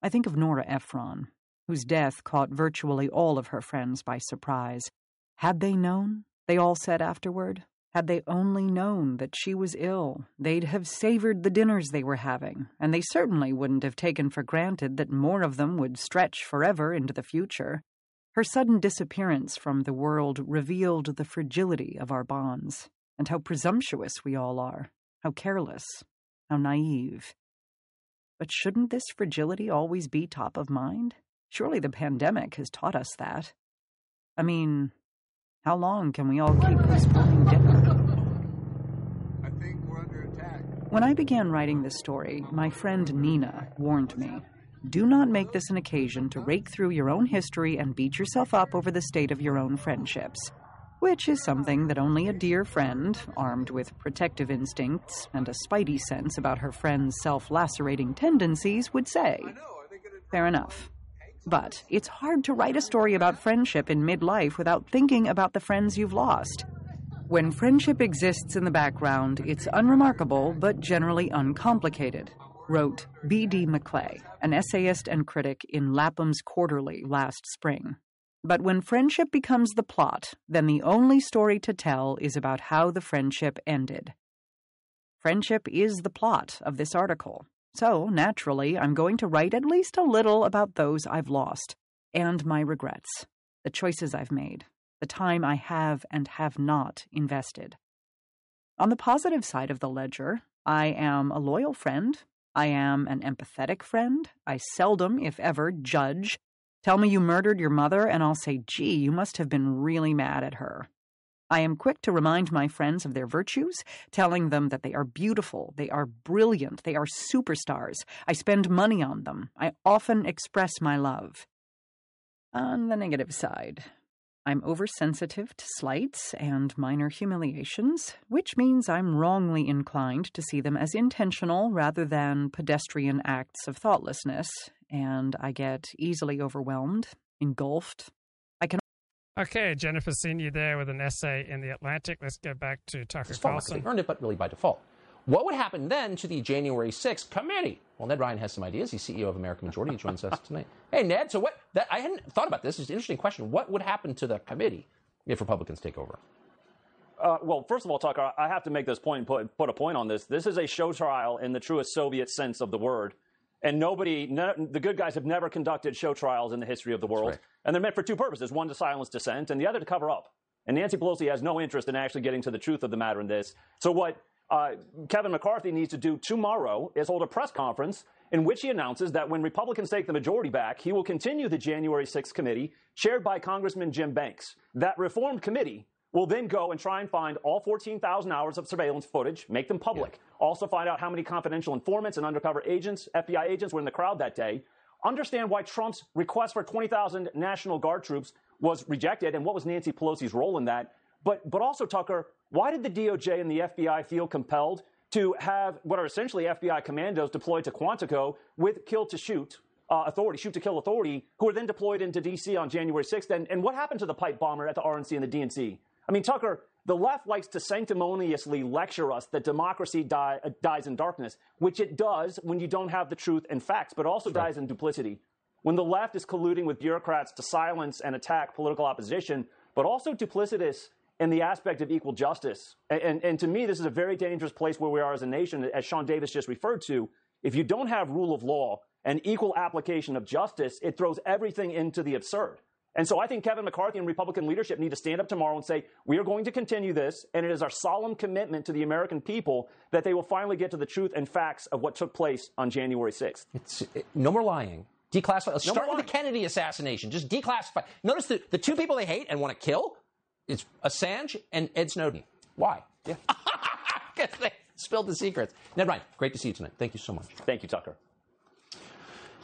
I think of Nora Ephron, whose death caught virtually all of her friends by surprise. Had they known, they all said afterward, had they only known that she was ill, they'd have savored the dinners they were having, and they certainly wouldn't have taken for granted that more of them would stretch forever into the future. Her sudden disappearance from the world revealed the fragility of our bonds, and how presumptuous we all are, how careless, how naive. But shouldn't this fragility always be top of mind? Surely the pandemic has taught us that. I mean, how long can we all keep postponing dinner? I think we're under attack. When I began writing this story, my friend Nina warned me. Do not make this an occasion to rake through your own history and beat yourself up over the state of your own friendships, which is something that only a dear friend, armed with protective instincts and a spidey sense about her friend's self-lacerating tendencies, would say. Fair enough. But it's hard to write a story about friendship in midlife without thinking about the friends you've lost. When friendship exists in the background, it's unremarkable but generally uncomplicated. wrote B D. McClay, an essayist and critic in Lapham's Quarterly last spring. But when friendship becomes the plot, then the only story to tell is about how the friendship ended. Friendship is the plot of this article, so naturally I'm going to write at least a little about those I've lost, and my regrets, the choices I've made, the time I have and have not invested. On the positive side of the ledger, I am a loyal friend, I am an empathetic friend, I seldom, if ever, judge. Tell me you murdered your mother, and I'll say, gee, you must have been really mad at her. I am quick to remind my friends of their virtues, telling them that they are beautiful, they are brilliant, they are superstars. I spend money on them. I often express my love. On the negative side, I'm oversensitive to slights and minor humiliations, which means I'm wrongly inclined to see them as intentional rather than pedestrian acts of thoughtlessness, and I get easily overwhelmed, engulfed. I can. Okay, Jennifer Senior there with an essay in The Atlantic. Let's go back to Tucker Carlson. They earned it, but really by default. What would happen then to the January sixth committee? Well, Ned Ryan has some ideas. He's C E O of American Majority. He joins us tonight. Hey, Ned, so what? That, I hadn't thought about this. It's an interesting question. What would happen to the committee if Republicans take over? Uh, well, first of all, Tucker, I have to make this point and put, put a point on this. This is a show trial in the truest Soviet sense of the word. And nobody, no, the good guys have never conducted show trials in the history of the world. Right. And they're meant for two purposes, one to silence dissent and the other to cover up. And Nancy Pelosi has no interest in actually getting to the truth of the matter in this. So what uh, Kevin McCarthy needs to do tomorrow is hold a press conference in which he announces that when Republicans take the majority back, he will continue the January sixth committee chaired by Congressman Jim Banks. That reformed committee will then go and try and find all fourteen thousand hours of surveillance footage, make them public. Yeah. Also find out how many confidential informants and undercover agents, F B I agents, were in the crowd that day. Understand why Trump's request for twenty thousand National Guard troops was rejected and what was Nancy Pelosi's role in that. But, but also, Tucker, why did the D O J and the F B I feel compelled to have what are essentially F B I commandos deployed to Quantico with kill to shoot uh, authority, shoot to kill authority, who were then deployed into D C on January sixth? And, and what happened to the pipe bomber at the R N C and the D N C? I mean, Tucker, the left likes to sanctimoniously lecture us that democracy die, uh, dies in darkness, which it does when you don't have the truth and facts, but also That's dies right. in duplicity. When the left is colluding with bureaucrats to silence and attack political opposition, but also duplicitous in the aspect of equal justice. And, and, and to me, this is a very dangerous place where we are as a nation, as Sean Davis just referred to. If you don't have rule of law and equal application of justice, it throws everything into the absurd. And so I think Kevin McCarthy and Republican leadership need to stand up tomorrow and say, we are going to continue this, and it is our solemn commitment to the American people that they will finally get to the truth and facts of what took place on January sixth. It's, it, no more lying. Declassify. Let's no start with lying. The Kennedy assassination. Just declassify. Notice the, the two people they hate and want to kill, it's Assange and Ed Snowden. Why? Yeah. Because they spilled the secrets. Ned Ryan, great to see you tonight. Thank you so much. Thank you, Tucker.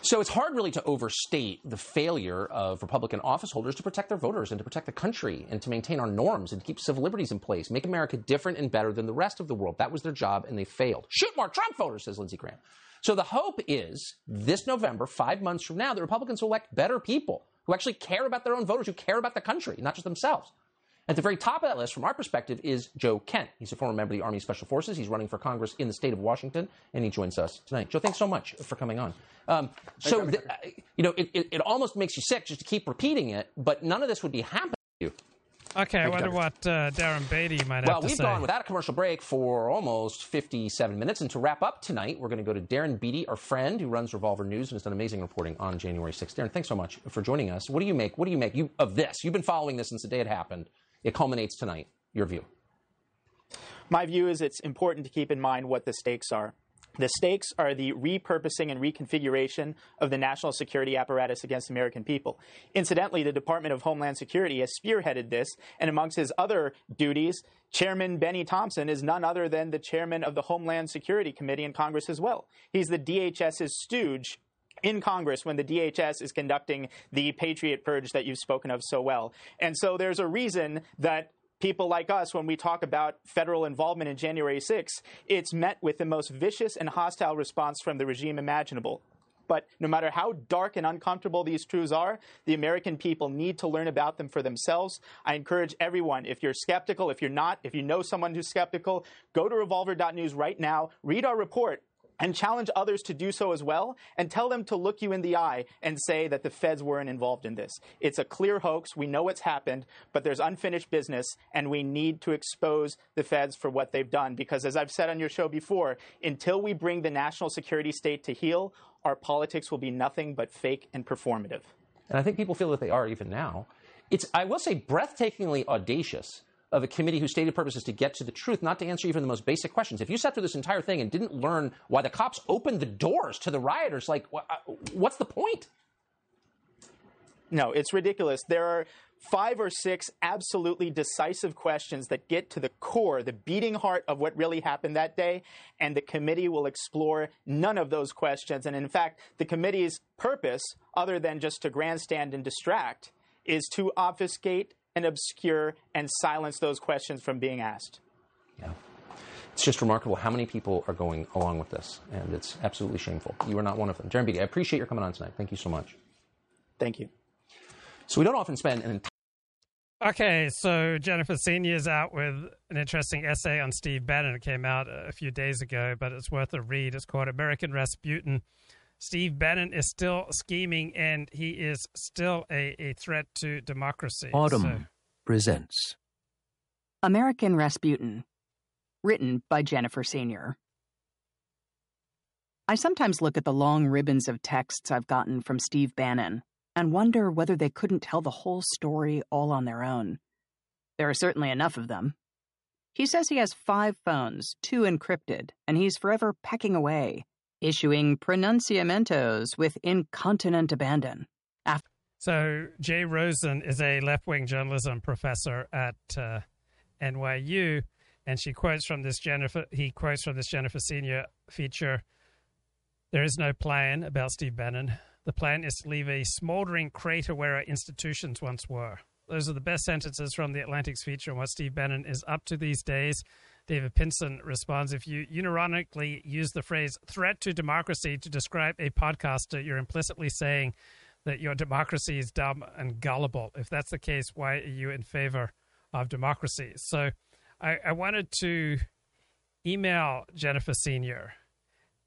So it's hard really to overstate the failure of Republican office holders to protect their voters and to protect the country and to maintain our norms and to keep civil liberties in place, make America different and better than the rest of the world. That was their job, and they failed. Shoot more Trump voters, says Lindsey Graham. So the hope is this November, five months from now, the Republicans will elect better people who actually care about their own voters, who care about the country, not just themselves. At the very top of that list, from our perspective, is Joe Kent. He's a former member of the Army Special Forces. He's running for Congress in the state of Washington, and he joins us tonight. Joe, thanks so much for coming on. Um, so, the, you know, it, it, it almost makes you sick just to keep repeating it, but none of this would be happening to you. Okay, I wonder what uh, Darren Beatty might have well, to say. Well, we've gone without a commercial break for almost fifty-seven minutes. And to wrap up tonight, we're going to go to Darren Beatty, our friend who runs Revolver News and has done amazing reporting on January sixth. Darren, thanks so much for joining us. What do you make, what do you make you, of this? You've been following this since the day it happened. It culminates tonight. Your view? My view is it's important to keep in mind what the stakes are. The stakes are the repurposing and reconfiguration of the national security apparatus against American people. Incidentally, the Department of Homeland Security has spearheaded this, and amongst his other duties, Chairman Benny Thompson is none other than the chairman of the Homeland Security Committee in Congress as well. He's the D H S's stooge in Congress when the D H S is conducting the Patriot Purge that you've spoken of so well. And so there's a reason that people like us, when we talk about federal involvement in January sixth, it's met with the most vicious and hostile response from the regime imaginable. But no matter how dark and uncomfortable these truths are, the American people need to learn about them for themselves. I encourage everyone, if you're skeptical, if you're not, if you know someone who's skeptical, go to revolver dot news right now, read our report. and challenge others to do so as well, and tell them to look you in the eye and say that the feds weren't involved in this. It's a clear hoax. We know what's happened, but there's unfinished business, and we need to expose the feds for what they've done. Because as I've said on your show before, until we bring the national security state to heel, our politics will be nothing but fake and performative. And I think people feel that they are even now. It's, I will say, breathtakingly audacious of a committee whose stated purpose is to get to the truth, not to answer even the most basic questions. If you sat through this entire thing and didn't learn why the cops opened the doors to the rioters, like, what's the point? No, it's ridiculous. There are five or six absolutely decisive questions that get to the core, the beating heart of what really happened that day, and the committee will explore none of those questions. And in fact, the committee's purpose, other than just to grandstand and distract, is to obfuscate and obscure and silence those questions from being asked. Yeah. It's just remarkable how many people are going along with this, and it's absolutely shameful. You are not one of them. Darren Beatty, I appreciate your coming on tonight. Thank you so much. Thank you. So we don't often spend an entire... Okay, so Jennifer Senior is out with an interesting essay on Steve Bannon. It came out a few days ago, but it's worth a read. It's called American Rasputin. Steve Bannon is still scheming, and he is still a, a threat to democracy. Autumn so. presents American Rasputin, written by Jennifer Senior. I sometimes look at the long ribbons of texts I've gotten from Steve Bannon and wonder whether they couldn't tell the whole story all on their own. There are certainly enough of them. He says he has five phones, two encrypted, and he's forever pecking away, issuing pronunciamentos with incontinent abandon. After- so Jay Rosen is a left-wing journalism professor at uh, N Y U, and she quotes from this Jennifer. He quotes from this Jennifer Senior feature. There is no plan about Steve Bannon. The plan is to leave a smoldering crater where our institutions once were. Those are the best sentences from the Atlantic's feature on what Steve Bannon is up to these days. David Pinson responds, if you unironically use the phrase threat to democracy to describe a podcaster, you're implicitly saying that your democracy is dumb and gullible. If that's the case, why are you in favor of democracy? So I, I wanted to email Jennifer Senior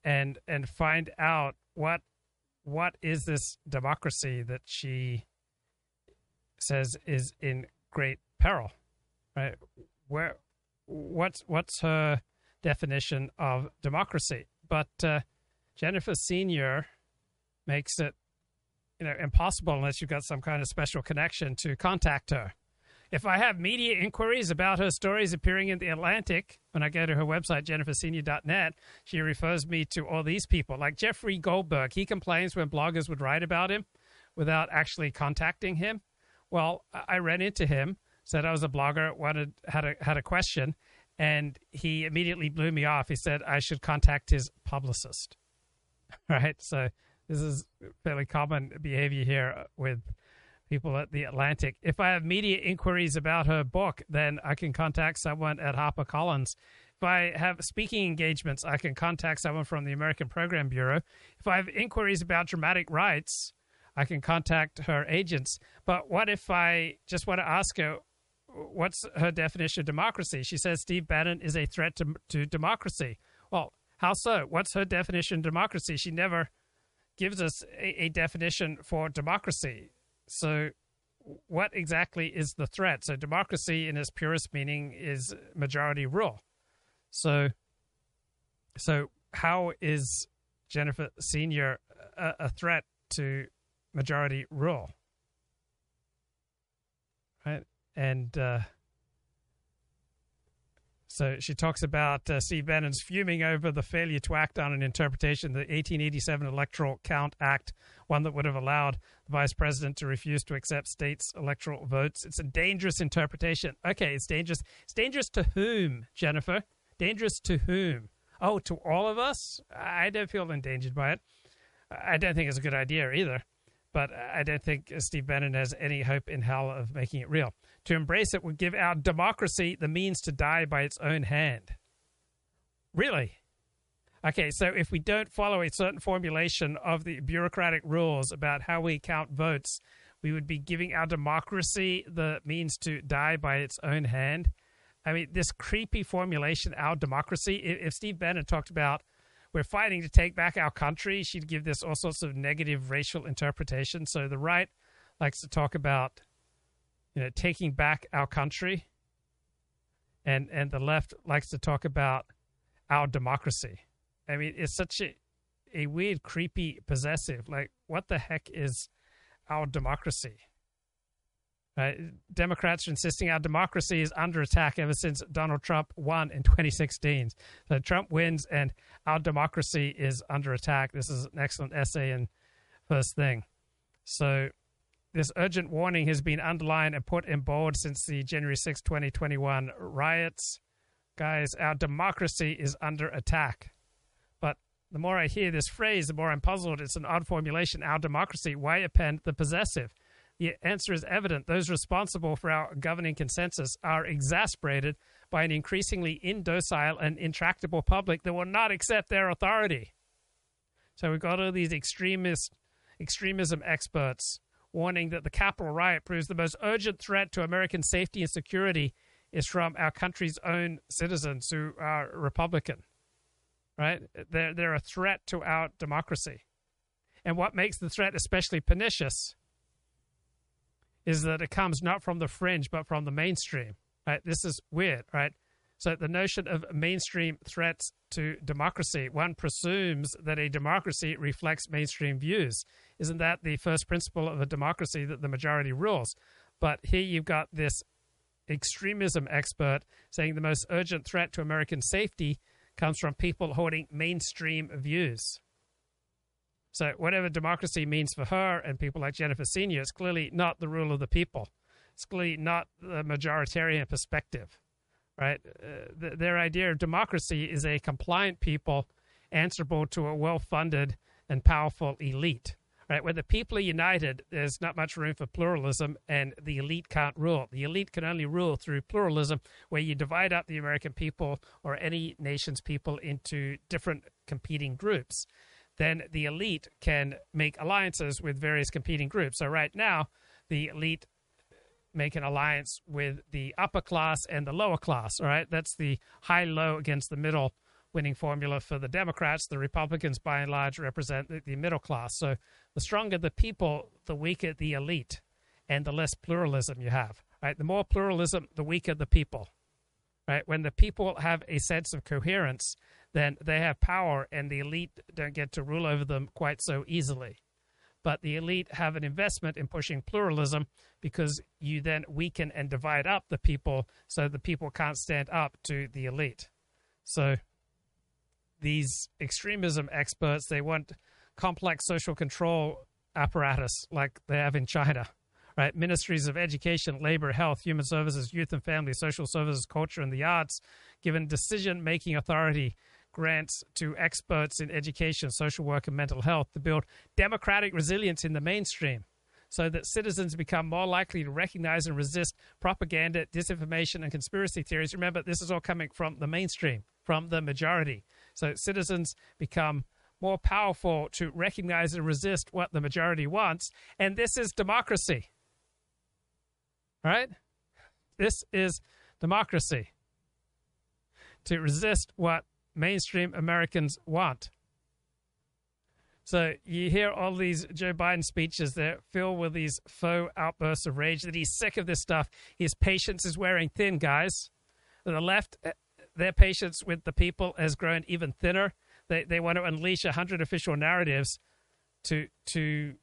and and find out what what is this democracy that she says is in great peril, right? Where... What's what's her definition of democracy? But uh, Jennifer Senior makes it, you know, impossible unless you've got some kind of special connection to contact her. If I have media inquiries about her stories appearing in The Atlantic, when I go to her website, jennifer senior dot net, she refers me to all these people, like Jeffrey Goldberg. He complains when bloggers would write about him without actually contacting him. Well, I ran into him. Said I was a blogger, wanted had a had a question, and he immediately blew me off. He said I should contact his publicist. Right? So this is fairly common behavior here with people at The Atlantic. If I have media inquiries about her book, then I can contact someone at HarperCollins. If I have speaking engagements, I can contact someone from the American Program Bureau. If I have inquiries about dramatic rights, I can contact her agents. But what if I just want to ask her, what's her definition of democracy? She says Steve Bannon is a threat to, to democracy. Well, how so? What's her definition of democracy? She never gives us a, a definition for democracy. So what exactly is the threat? So democracy in its purest meaning is majority rule. So, so how is Jennifer Senior a, a threat to majority rule? Right? And uh, so she talks about uh, Steve Bannon's fuming over the failure to act on an interpretation of the eighteen eighty-seven Electoral Count Act, one that would have allowed the vice president to refuse to accept states' electoral votes. It's a dangerous interpretation. Okay, it's dangerous. It's dangerous to whom, Jennifer? Dangerous to whom? Oh, to all of us? I don't feel endangered by it. I don't think it's a good idea either. But I don't think Steve Bannon has any hope in hell of making it real. To embrace it would give our democracy the means to die by its own hand. Really? Okay, so if we don't follow a certain formulation of the bureaucratic rules about how we count votes, we would be giving our democracy the means to die by its own hand. I mean, this creepy formulation, our democracy, if Steve Bannon talked about we're fighting to take back our country. She'd give this all sorts of negative racial interpretation. So the right likes to talk about, you know, taking back our country, and and the left likes to talk about our democracy. I mean, it's such a, a weird, creepy, possessive, like, what the heck is our democracy? Right? Democrats are insisting our democracy is under attack ever since Donald Trump won in twenty sixteen. So Trump wins and our democracy is under attack. This is an excellent essay in First Thing. So this urgent warning has been underlined and put in bold since the January sixth, twenty twenty-one riots. Guys, our democracy is under attack. But the more I hear this phrase, the more I'm puzzled. It's an odd formulation, our democracy. Why append the possessive? The answer is evident. Those responsible for our governing consensus are exasperated by an increasingly indocile and intractable public that will not accept their authority. So we've got all these extremist, extremism experts warning that the Capitol riot proves the most urgent threat to American safety and security is from our country's own citizens who are Republican, right? They're, they're a threat to our democracy. And what makes the threat especially pernicious is that it comes not from the fringe, but from the mainstream, right? This is weird, right? So the notion of mainstream threats to democracy, one presumes that a democracy reflects mainstream views. Isn't that the first principle of a democracy, that the majority rules? But here you've got this extremism expert saying the most urgent threat to American safety comes from people holding mainstream views. So whatever democracy means for her and people like Jennifer Senior, it's clearly not the rule of the people. It's clearly not the majoritarian perspective, right? Uh, th- their idea of democracy is a compliant people answerable to a well-funded and powerful elite, right? When the people are united, there's not much room for pluralism, and the elite can't rule. The elite can only rule through pluralism, where you divide up the American people or any nation's people into different competing groups. Then the elite can make alliances with various competing groups. So right now, the elite make an alliance with the upper class and the lower class, all right? That's the high-low against the middle winning formula for the Democrats. The Republicans, by and large, represent the middle class. So the stronger the people, the weaker the elite, and the less pluralism you have, right? The more pluralism, the weaker the people, right? When the people have a sense of coherence, then they have power, and the elite don't get to rule over them quite so easily. But the elite have an investment in pushing pluralism, because you then weaken and divide up the people, so the people can't stand up to the elite. So these extremism experts, they want complex social control apparatus like they have in China, right? Ministries of Education, Labor, Health, Human Services, Youth and Family, Social Services, Culture, and the Arts, given decision-making authority grants to experts in education, social work, and mental health to build democratic resilience in the mainstream so that citizens become more likely to recognize and resist propaganda, disinformation, and conspiracy theories. Remember, this is all coming from the mainstream, from the majority. So citizens become more powerful to recognize and resist what the majority wants. And this is democracy, right? This is democracy. To resist what mainstream Americans want. So you hear all these Joe Biden speeches, they're filled with these faux outbursts of rage that he's sick of this stuff. His patience is wearing thin, guys. The left, their patience with the people has grown even thinner. They they want to unleash one hundred official narratives to to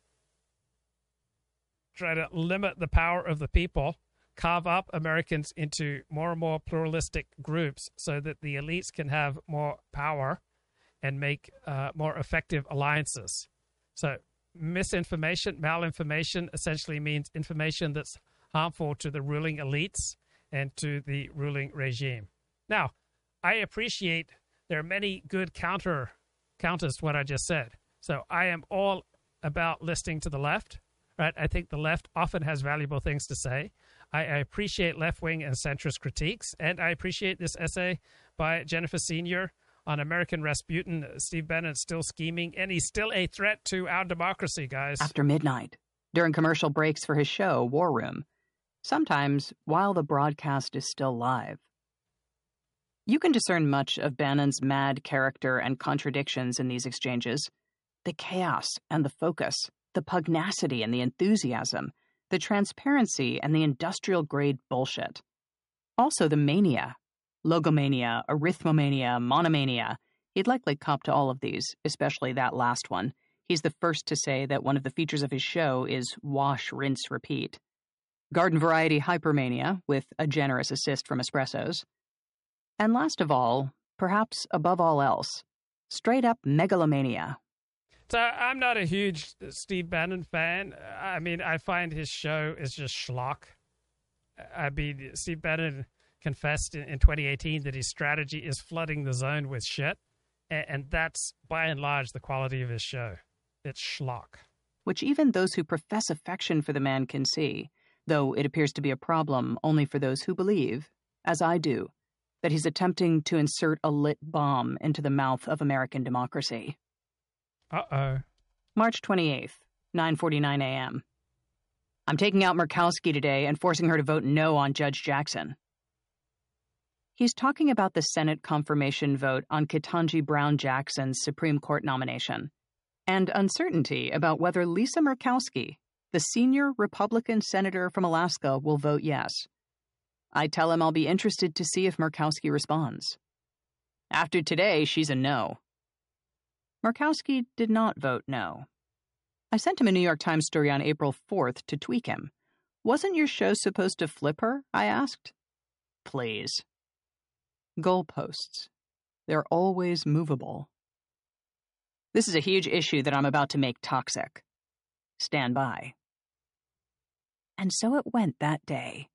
try to limit the power of the people, carve up Americans into more and more pluralistic groups so that the elites can have more power and make uh, more effective alliances. So misinformation, malinformation essentially means information that's harmful to the ruling elites and to the ruling regime. Now, I appreciate there are many good counter counters to what I just said. So I am all about listening to the left, right? I think the left often has valuable things to say. I appreciate left-wing and centrist critiques, and I appreciate this essay by Jennifer Senior on American Rasputin. Steve Bannon still scheming, and he's still a threat to our democracy, guys. After midnight, during commercial breaks for his show, War Room, sometimes while the broadcast is still live. You can discern much of Bannon's mad character and contradictions in these exchanges. The chaos and the focus, the pugnacity and the enthusiasm, the transparency and the industrial-grade bullshit. Also the mania, logomania, arithmomania, monomania. He'd likely cop to all of these, especially that last one. He's the first to say that one of the features of his show is wash, rinse, repeat. Garden variety hypermania, with a generous assist from espressos. And last of all, perhaps above all else, straight-up megalomania. So I'm not a huge Steve Bannon fan. I mean, I find his show is just schlock. I mean, Steve Bannon confessed in twenty eighteen that his strategy is flooding the zone with shit, and that's, by and large, the quality of his show. It's schlock. Which even those who profess affection for the man can see, though it appears to be a problem only for those who believe, as I do, that he's attempting to insert a lit bomb into the mouth of American democracy. Uh-oh. March twenty-eighth, nine forty-nine a.m. I'm taking out Murkowski today and forcing her to vote no on Judge Jackson. He's talking about the Senate confirmation vote on Ketanji Brown Jackson's Supreme Court nomination and uncertainty about whether Lisa Murkowski, the senior Republican senator from Alaska, will vote yes. I tell him I'll be interested to see if Murkowski responds. After today, she's a no. Murkowski did not vote no. I sent him a New York Times story on April fourth to tweak him. Wasn't your show supposed to flip her? I asked. Please. Goalposts. They're always movable. This is a huge issue that I'm about to make toxic. Stand by. And so it went that day.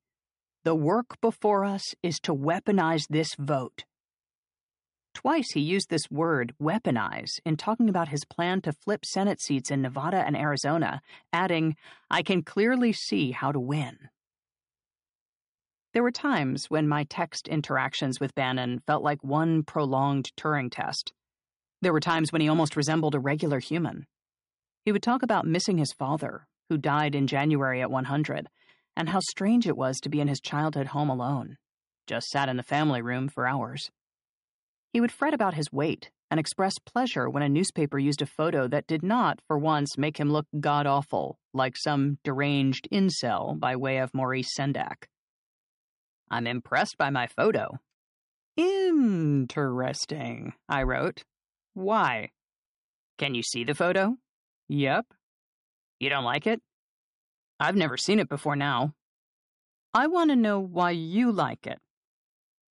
The work before us is to weaponize this vote. Twice he used this word, weaponize, in talking about his plan to flip Senate seats in Nevada and Arizona, adding, I can clearly see how to win. There were times when my text interactions with Bannon felt like one prolonged Turing test. There were times when he almost resembled a regular human. He would talk about missing his father, who died in January at one hundred, and how strange it was to be in his childhood home alone. Just sat in the family room for hours. He would fret about his weight and express pleasure when a newspaper used a photo that did not, for once, make him look god-awful, like some deranged incel by way of Maurice Sendak. I'm impressed by my photo. Interesting, I wrote. Why? Can you see the photo? Yep. You don't like it? I've never seen it before now. I want to know why you like it.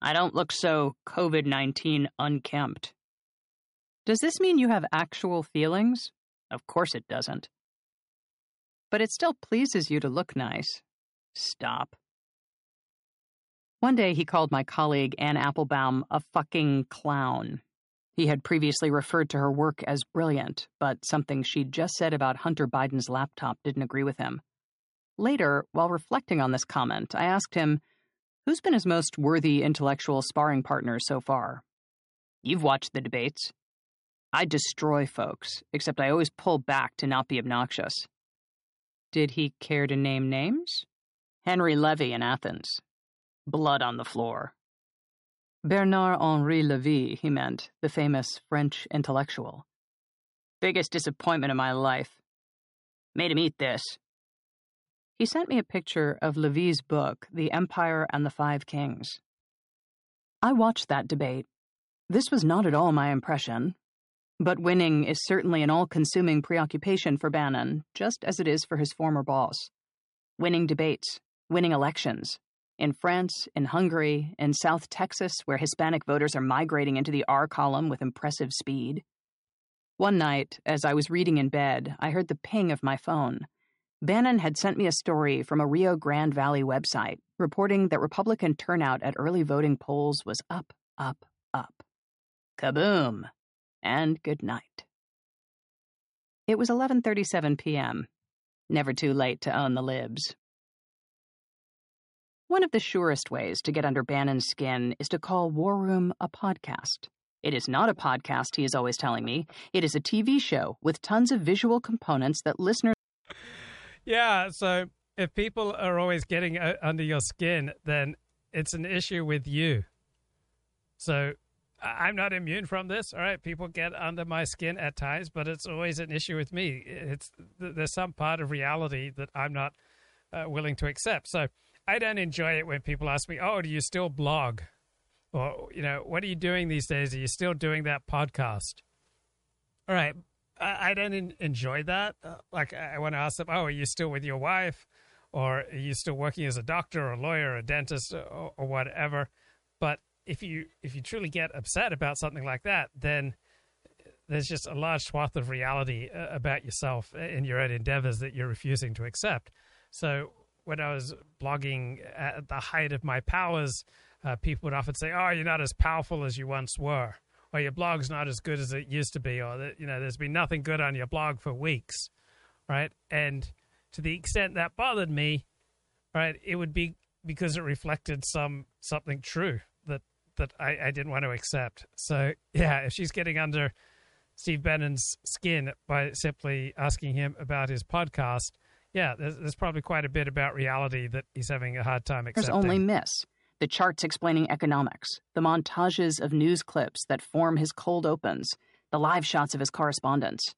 I don't look so COVID nineteen unkempt. Does this mean you have actual feelings? Of course it doesn't. But it still pleases you to look nice. Stop. One day he called my colleague Ann Applebaum a fucking clown. He had previously referred to her work as brilliant, but something she'd just said about Hunter Biden's laptop didn't agree with him. Later, while reflecting on this comment, I asked him, who's been his most worthy intellectual sparring partner so far? You've watched the debates. I destroy folks, except I always pull back to not be obnoxious. Did he care to name names? Henry Levy in Athens. Blood on the floor. Bernard-Henri Levy, he meant, the famous French intellectual. Biggest disappointment of my life. Made him eat this. He sent me a picture of Levy's book, The Empire and the Five Kings. I watched that debate. This was not at all my impression. But winning is certainly an all-consuming preoccupation for Bannon, just as it is for his former boss. Winning debates, winning elections. In France, in Hungary, in South Texas, where Hispanic voters are migrating into the R column with impressive speed. One night, as I was reading in bed, I heard the ping of my phone. Bannon had sent me a story from a Rio Grande Valley website reporting that Republican turnout at early voting polls was up, up, up. Kaboom! And good night. It was eleven thirty-seven p.m. Never too late to own the libs. One of the surest ways to get under Bannon's skin is to call War Room a podcast. It is not a podcast, he is always telling me. It is a T V show with tons of visual components that listeners... Yeah, so if people are always getting under your skin, then it's an issue with you. So I'm not immune from this. All right, people get under my skin at times, but it's always an issue with me. It's there's some part of reality that I'm not uh, willing to accept. So I don't enjoy it when people ask me, oh, do you still blog? Or, you know, what are you doing these days? Are you still doing that podcast? All right, I, I don't in, enjoy that. Uh, like I, I want to ask them, oh, are you still with your wife? Or are you still working as a doctor or a lawyer or a dentist or, or whatever? But if you if you truly get upset about something like that, then there's just a large swath of reality uh, about yourself and your own endeavors that you're refusing to accept. So when I was blogging at the height of my powers, uh, people would often say, oh, you're not as powerful as you once were, or your blog's not as good as it used to be, or, you know, there's been nothing good on your blog for weeks, right? And to the extent that bothered me, right, it would be because it reflected some something true that that I, I didn't want to accept. So, yeah, if she's getting under Steve Bannon's skin by simply asking him about his podcast, yeah, there's, there's probably quite a bit about reality that he's having a hard time accepting. There's only Miss, the charts explaining economics, the montages of news clips that form his cold opens, the live shots of his correspondence.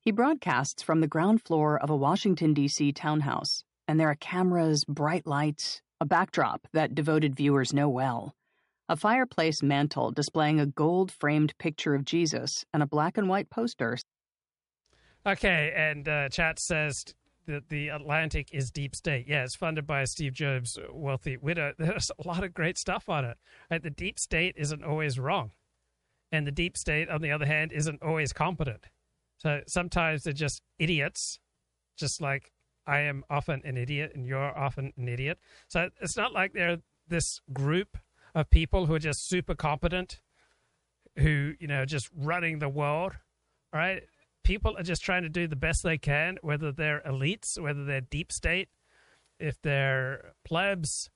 He broadcasts from the ground floor of a Washington, D C townhouse, and there are cameras, bright lights, a backdrop that devoted viewers know well, a fireplace mantle displaying a gold-framed picture of Jesus and a black and white poster. Okay, and uh, chat says that the Atlantic is deep state. Yeah, it's funded by Steve Jobs' wealthy widow. There's a lot of great stuff on it. Right? The deep state isn't always wrong, and the deep state, on the other hand, isn't always competent. So sometimes they're just idiots, just like I am often an idiot and you're often an idiot. So it's not like they're this group of people who are just super competent, who, you know, just running the world, right? People are just trying to do the best they can, whether they're elites, whether they're deep state, if they're plebs,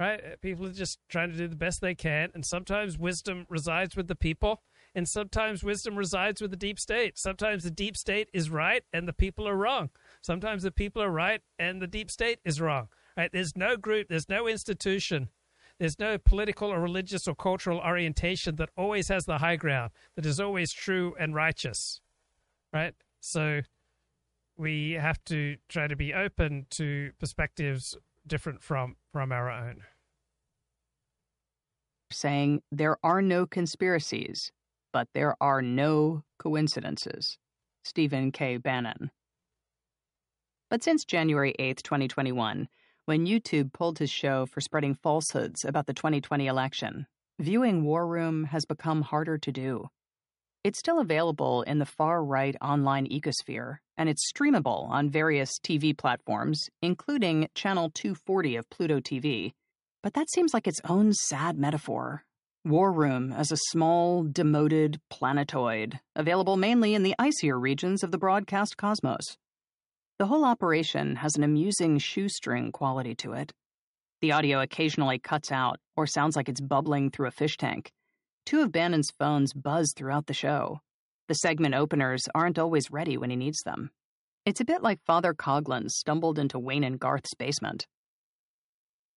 right? People are just trying to do the best they can. And sometimes wisdom resides with the people. And sometimes wisdom resides with the deep state. Sometimes the deep state is right and the people are wrong. Sometimes the people are right and the deep state is wrong. Right? There's no group, there's no institution, there's no political or religious or cultural orientation that always has the high ground, that is always true and righteous. Right? So we have to try to be open to perspectives different from, from our own. Saying there are no conspiracies, but there are no coincidences. Stephen K. Bannon. But since January eighth, twenty twenty-one, when YouTube pulled his show for spreading falsehoods about the twenty twenty election, viewing War Room has become harder to do. It's still available in the far-right online ecosphere, and it's streamable on various T V platforms, including Channel two forty of Pluto T V. But that seems like its own sad metaphor. War Room as a small, demoted planetoid, available mainly in the icier regions of the broadcast cosmos. The whole operation has an amusing shoestring quality to it. The audio occasionally cuts out or sounds like it's bubbling through a fish tank. Two of Bannon's phones buzz throughout the show. The segment openers aren't always ready when he needs them. It's a bit like Father Coughlin stumbled into Wayne and Garth's basement.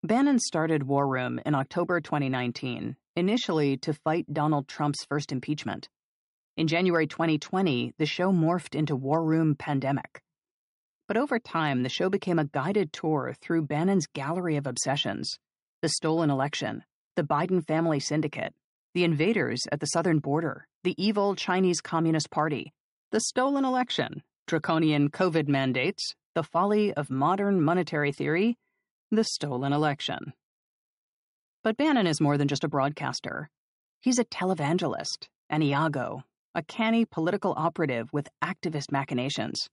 Bannon started War Room in October twenty nineteen, initially to fight Donald Trump's first impeachment. In January twenty twenty, the show morphed into War Room Pandemic. But over time, the show became a guided tour through Bannon's gallery of obsessions: the stolen election, the Biden family syndicate, the invaders at the southern border, the evil Chinese Communist Party, the stolen election, draconian COVID mandates, the folly of modern monetary theory, the stolen election. But Bannon is more than just a broadcaster. He's a televangelist, an Iago, a canny political operative with activist machinations.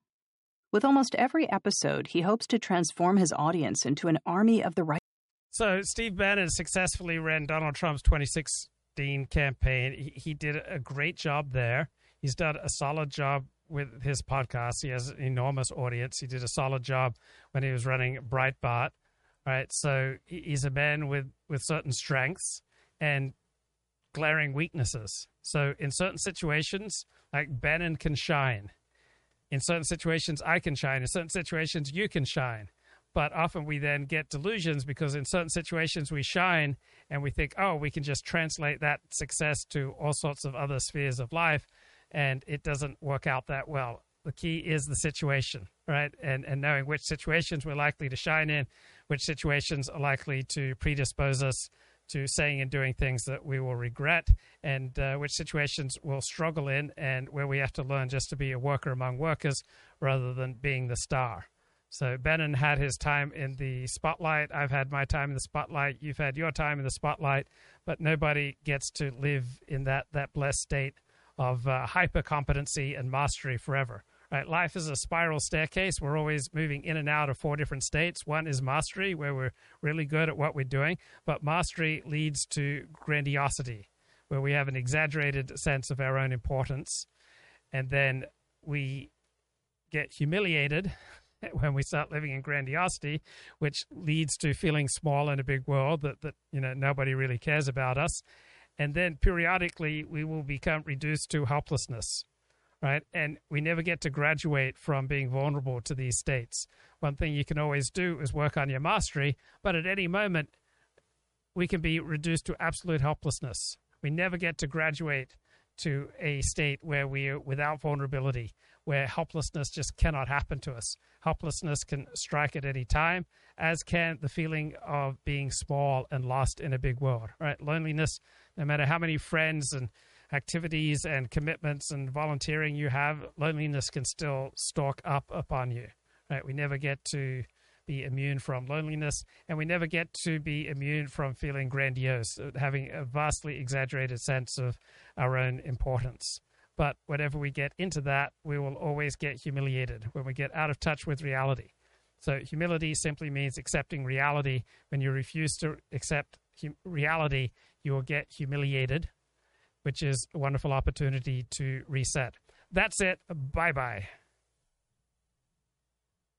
With almost every episode, he hopes to transform his audience into an army of the right. So Steve Bannon successfully ran Donald Trump's twenty sixteen campaign. He, he did a great job there. He's done a solid job with his podcast. He has an enormous audience. He did a solid job when he was running Breitbart. Right, so he's a man with, with certain strengths and glaring weaknesses. So in certain situations, like, Bannon can shine. In certain situations, I can shine. In certain situations, you can shine. But often we then get delusions because in certain situations we shine and we think, oh, we can just translate that success to all sorts of other spheres of life. And it doesn't work out that well. The key is the situation, right? And and knowing which situations we're likely to shine in, which situations are likely to predispose us to saying and doing things that we will regret, and uh, which situations we'll struggle in, and where we have to learn just to be a worker among workers rather than being the star. So Bannon had his time in the spotlight. I've had my time in the spotlight. You've had your time in the spotlight. But nobody gets to live in that, that blessed state of uh, hyper-competency and mastery forever. Right? Life is a spiral staircase. We're always moving in and out of four different states. One is mastery, where we're really good at what we're doing. But mastery leads to grandiosity, where we have an exaggerated sense of our own importance. And then we get humiliated when we start living in grandiosity, which leads to feeling small in a big world, that, that you know nobody really cares about us. And then periodically we will become reduced to helplessness, right? And we never get to graduate from being vulnerable to these states. One thing you can always do is work on your mastery, but at any moment we can be reduced to absolute helplessness. We never get to graduate to a state where we are without vulnerability, where helplessness just cannot happen to us. Helplessness can strike at any time, as can the feeling of being small and lost in a big world, right? Loneliness, no matter how many friends and activities and commitments and volunteering you have, loneliness can still stalk up upon you, right? We never get to be immune from loneliness, and we never get to be immune from feeling grandiose, having a vastly exaggerated sense of our own importance. But whenever we get into that, we will always get humiliated when we get out of touch with reality. So humility simply means accepting reality. When you refuse to accept hum- reality, you will get humiliated, which is a wonderful opportunity to reset. That's it. Bye-bye.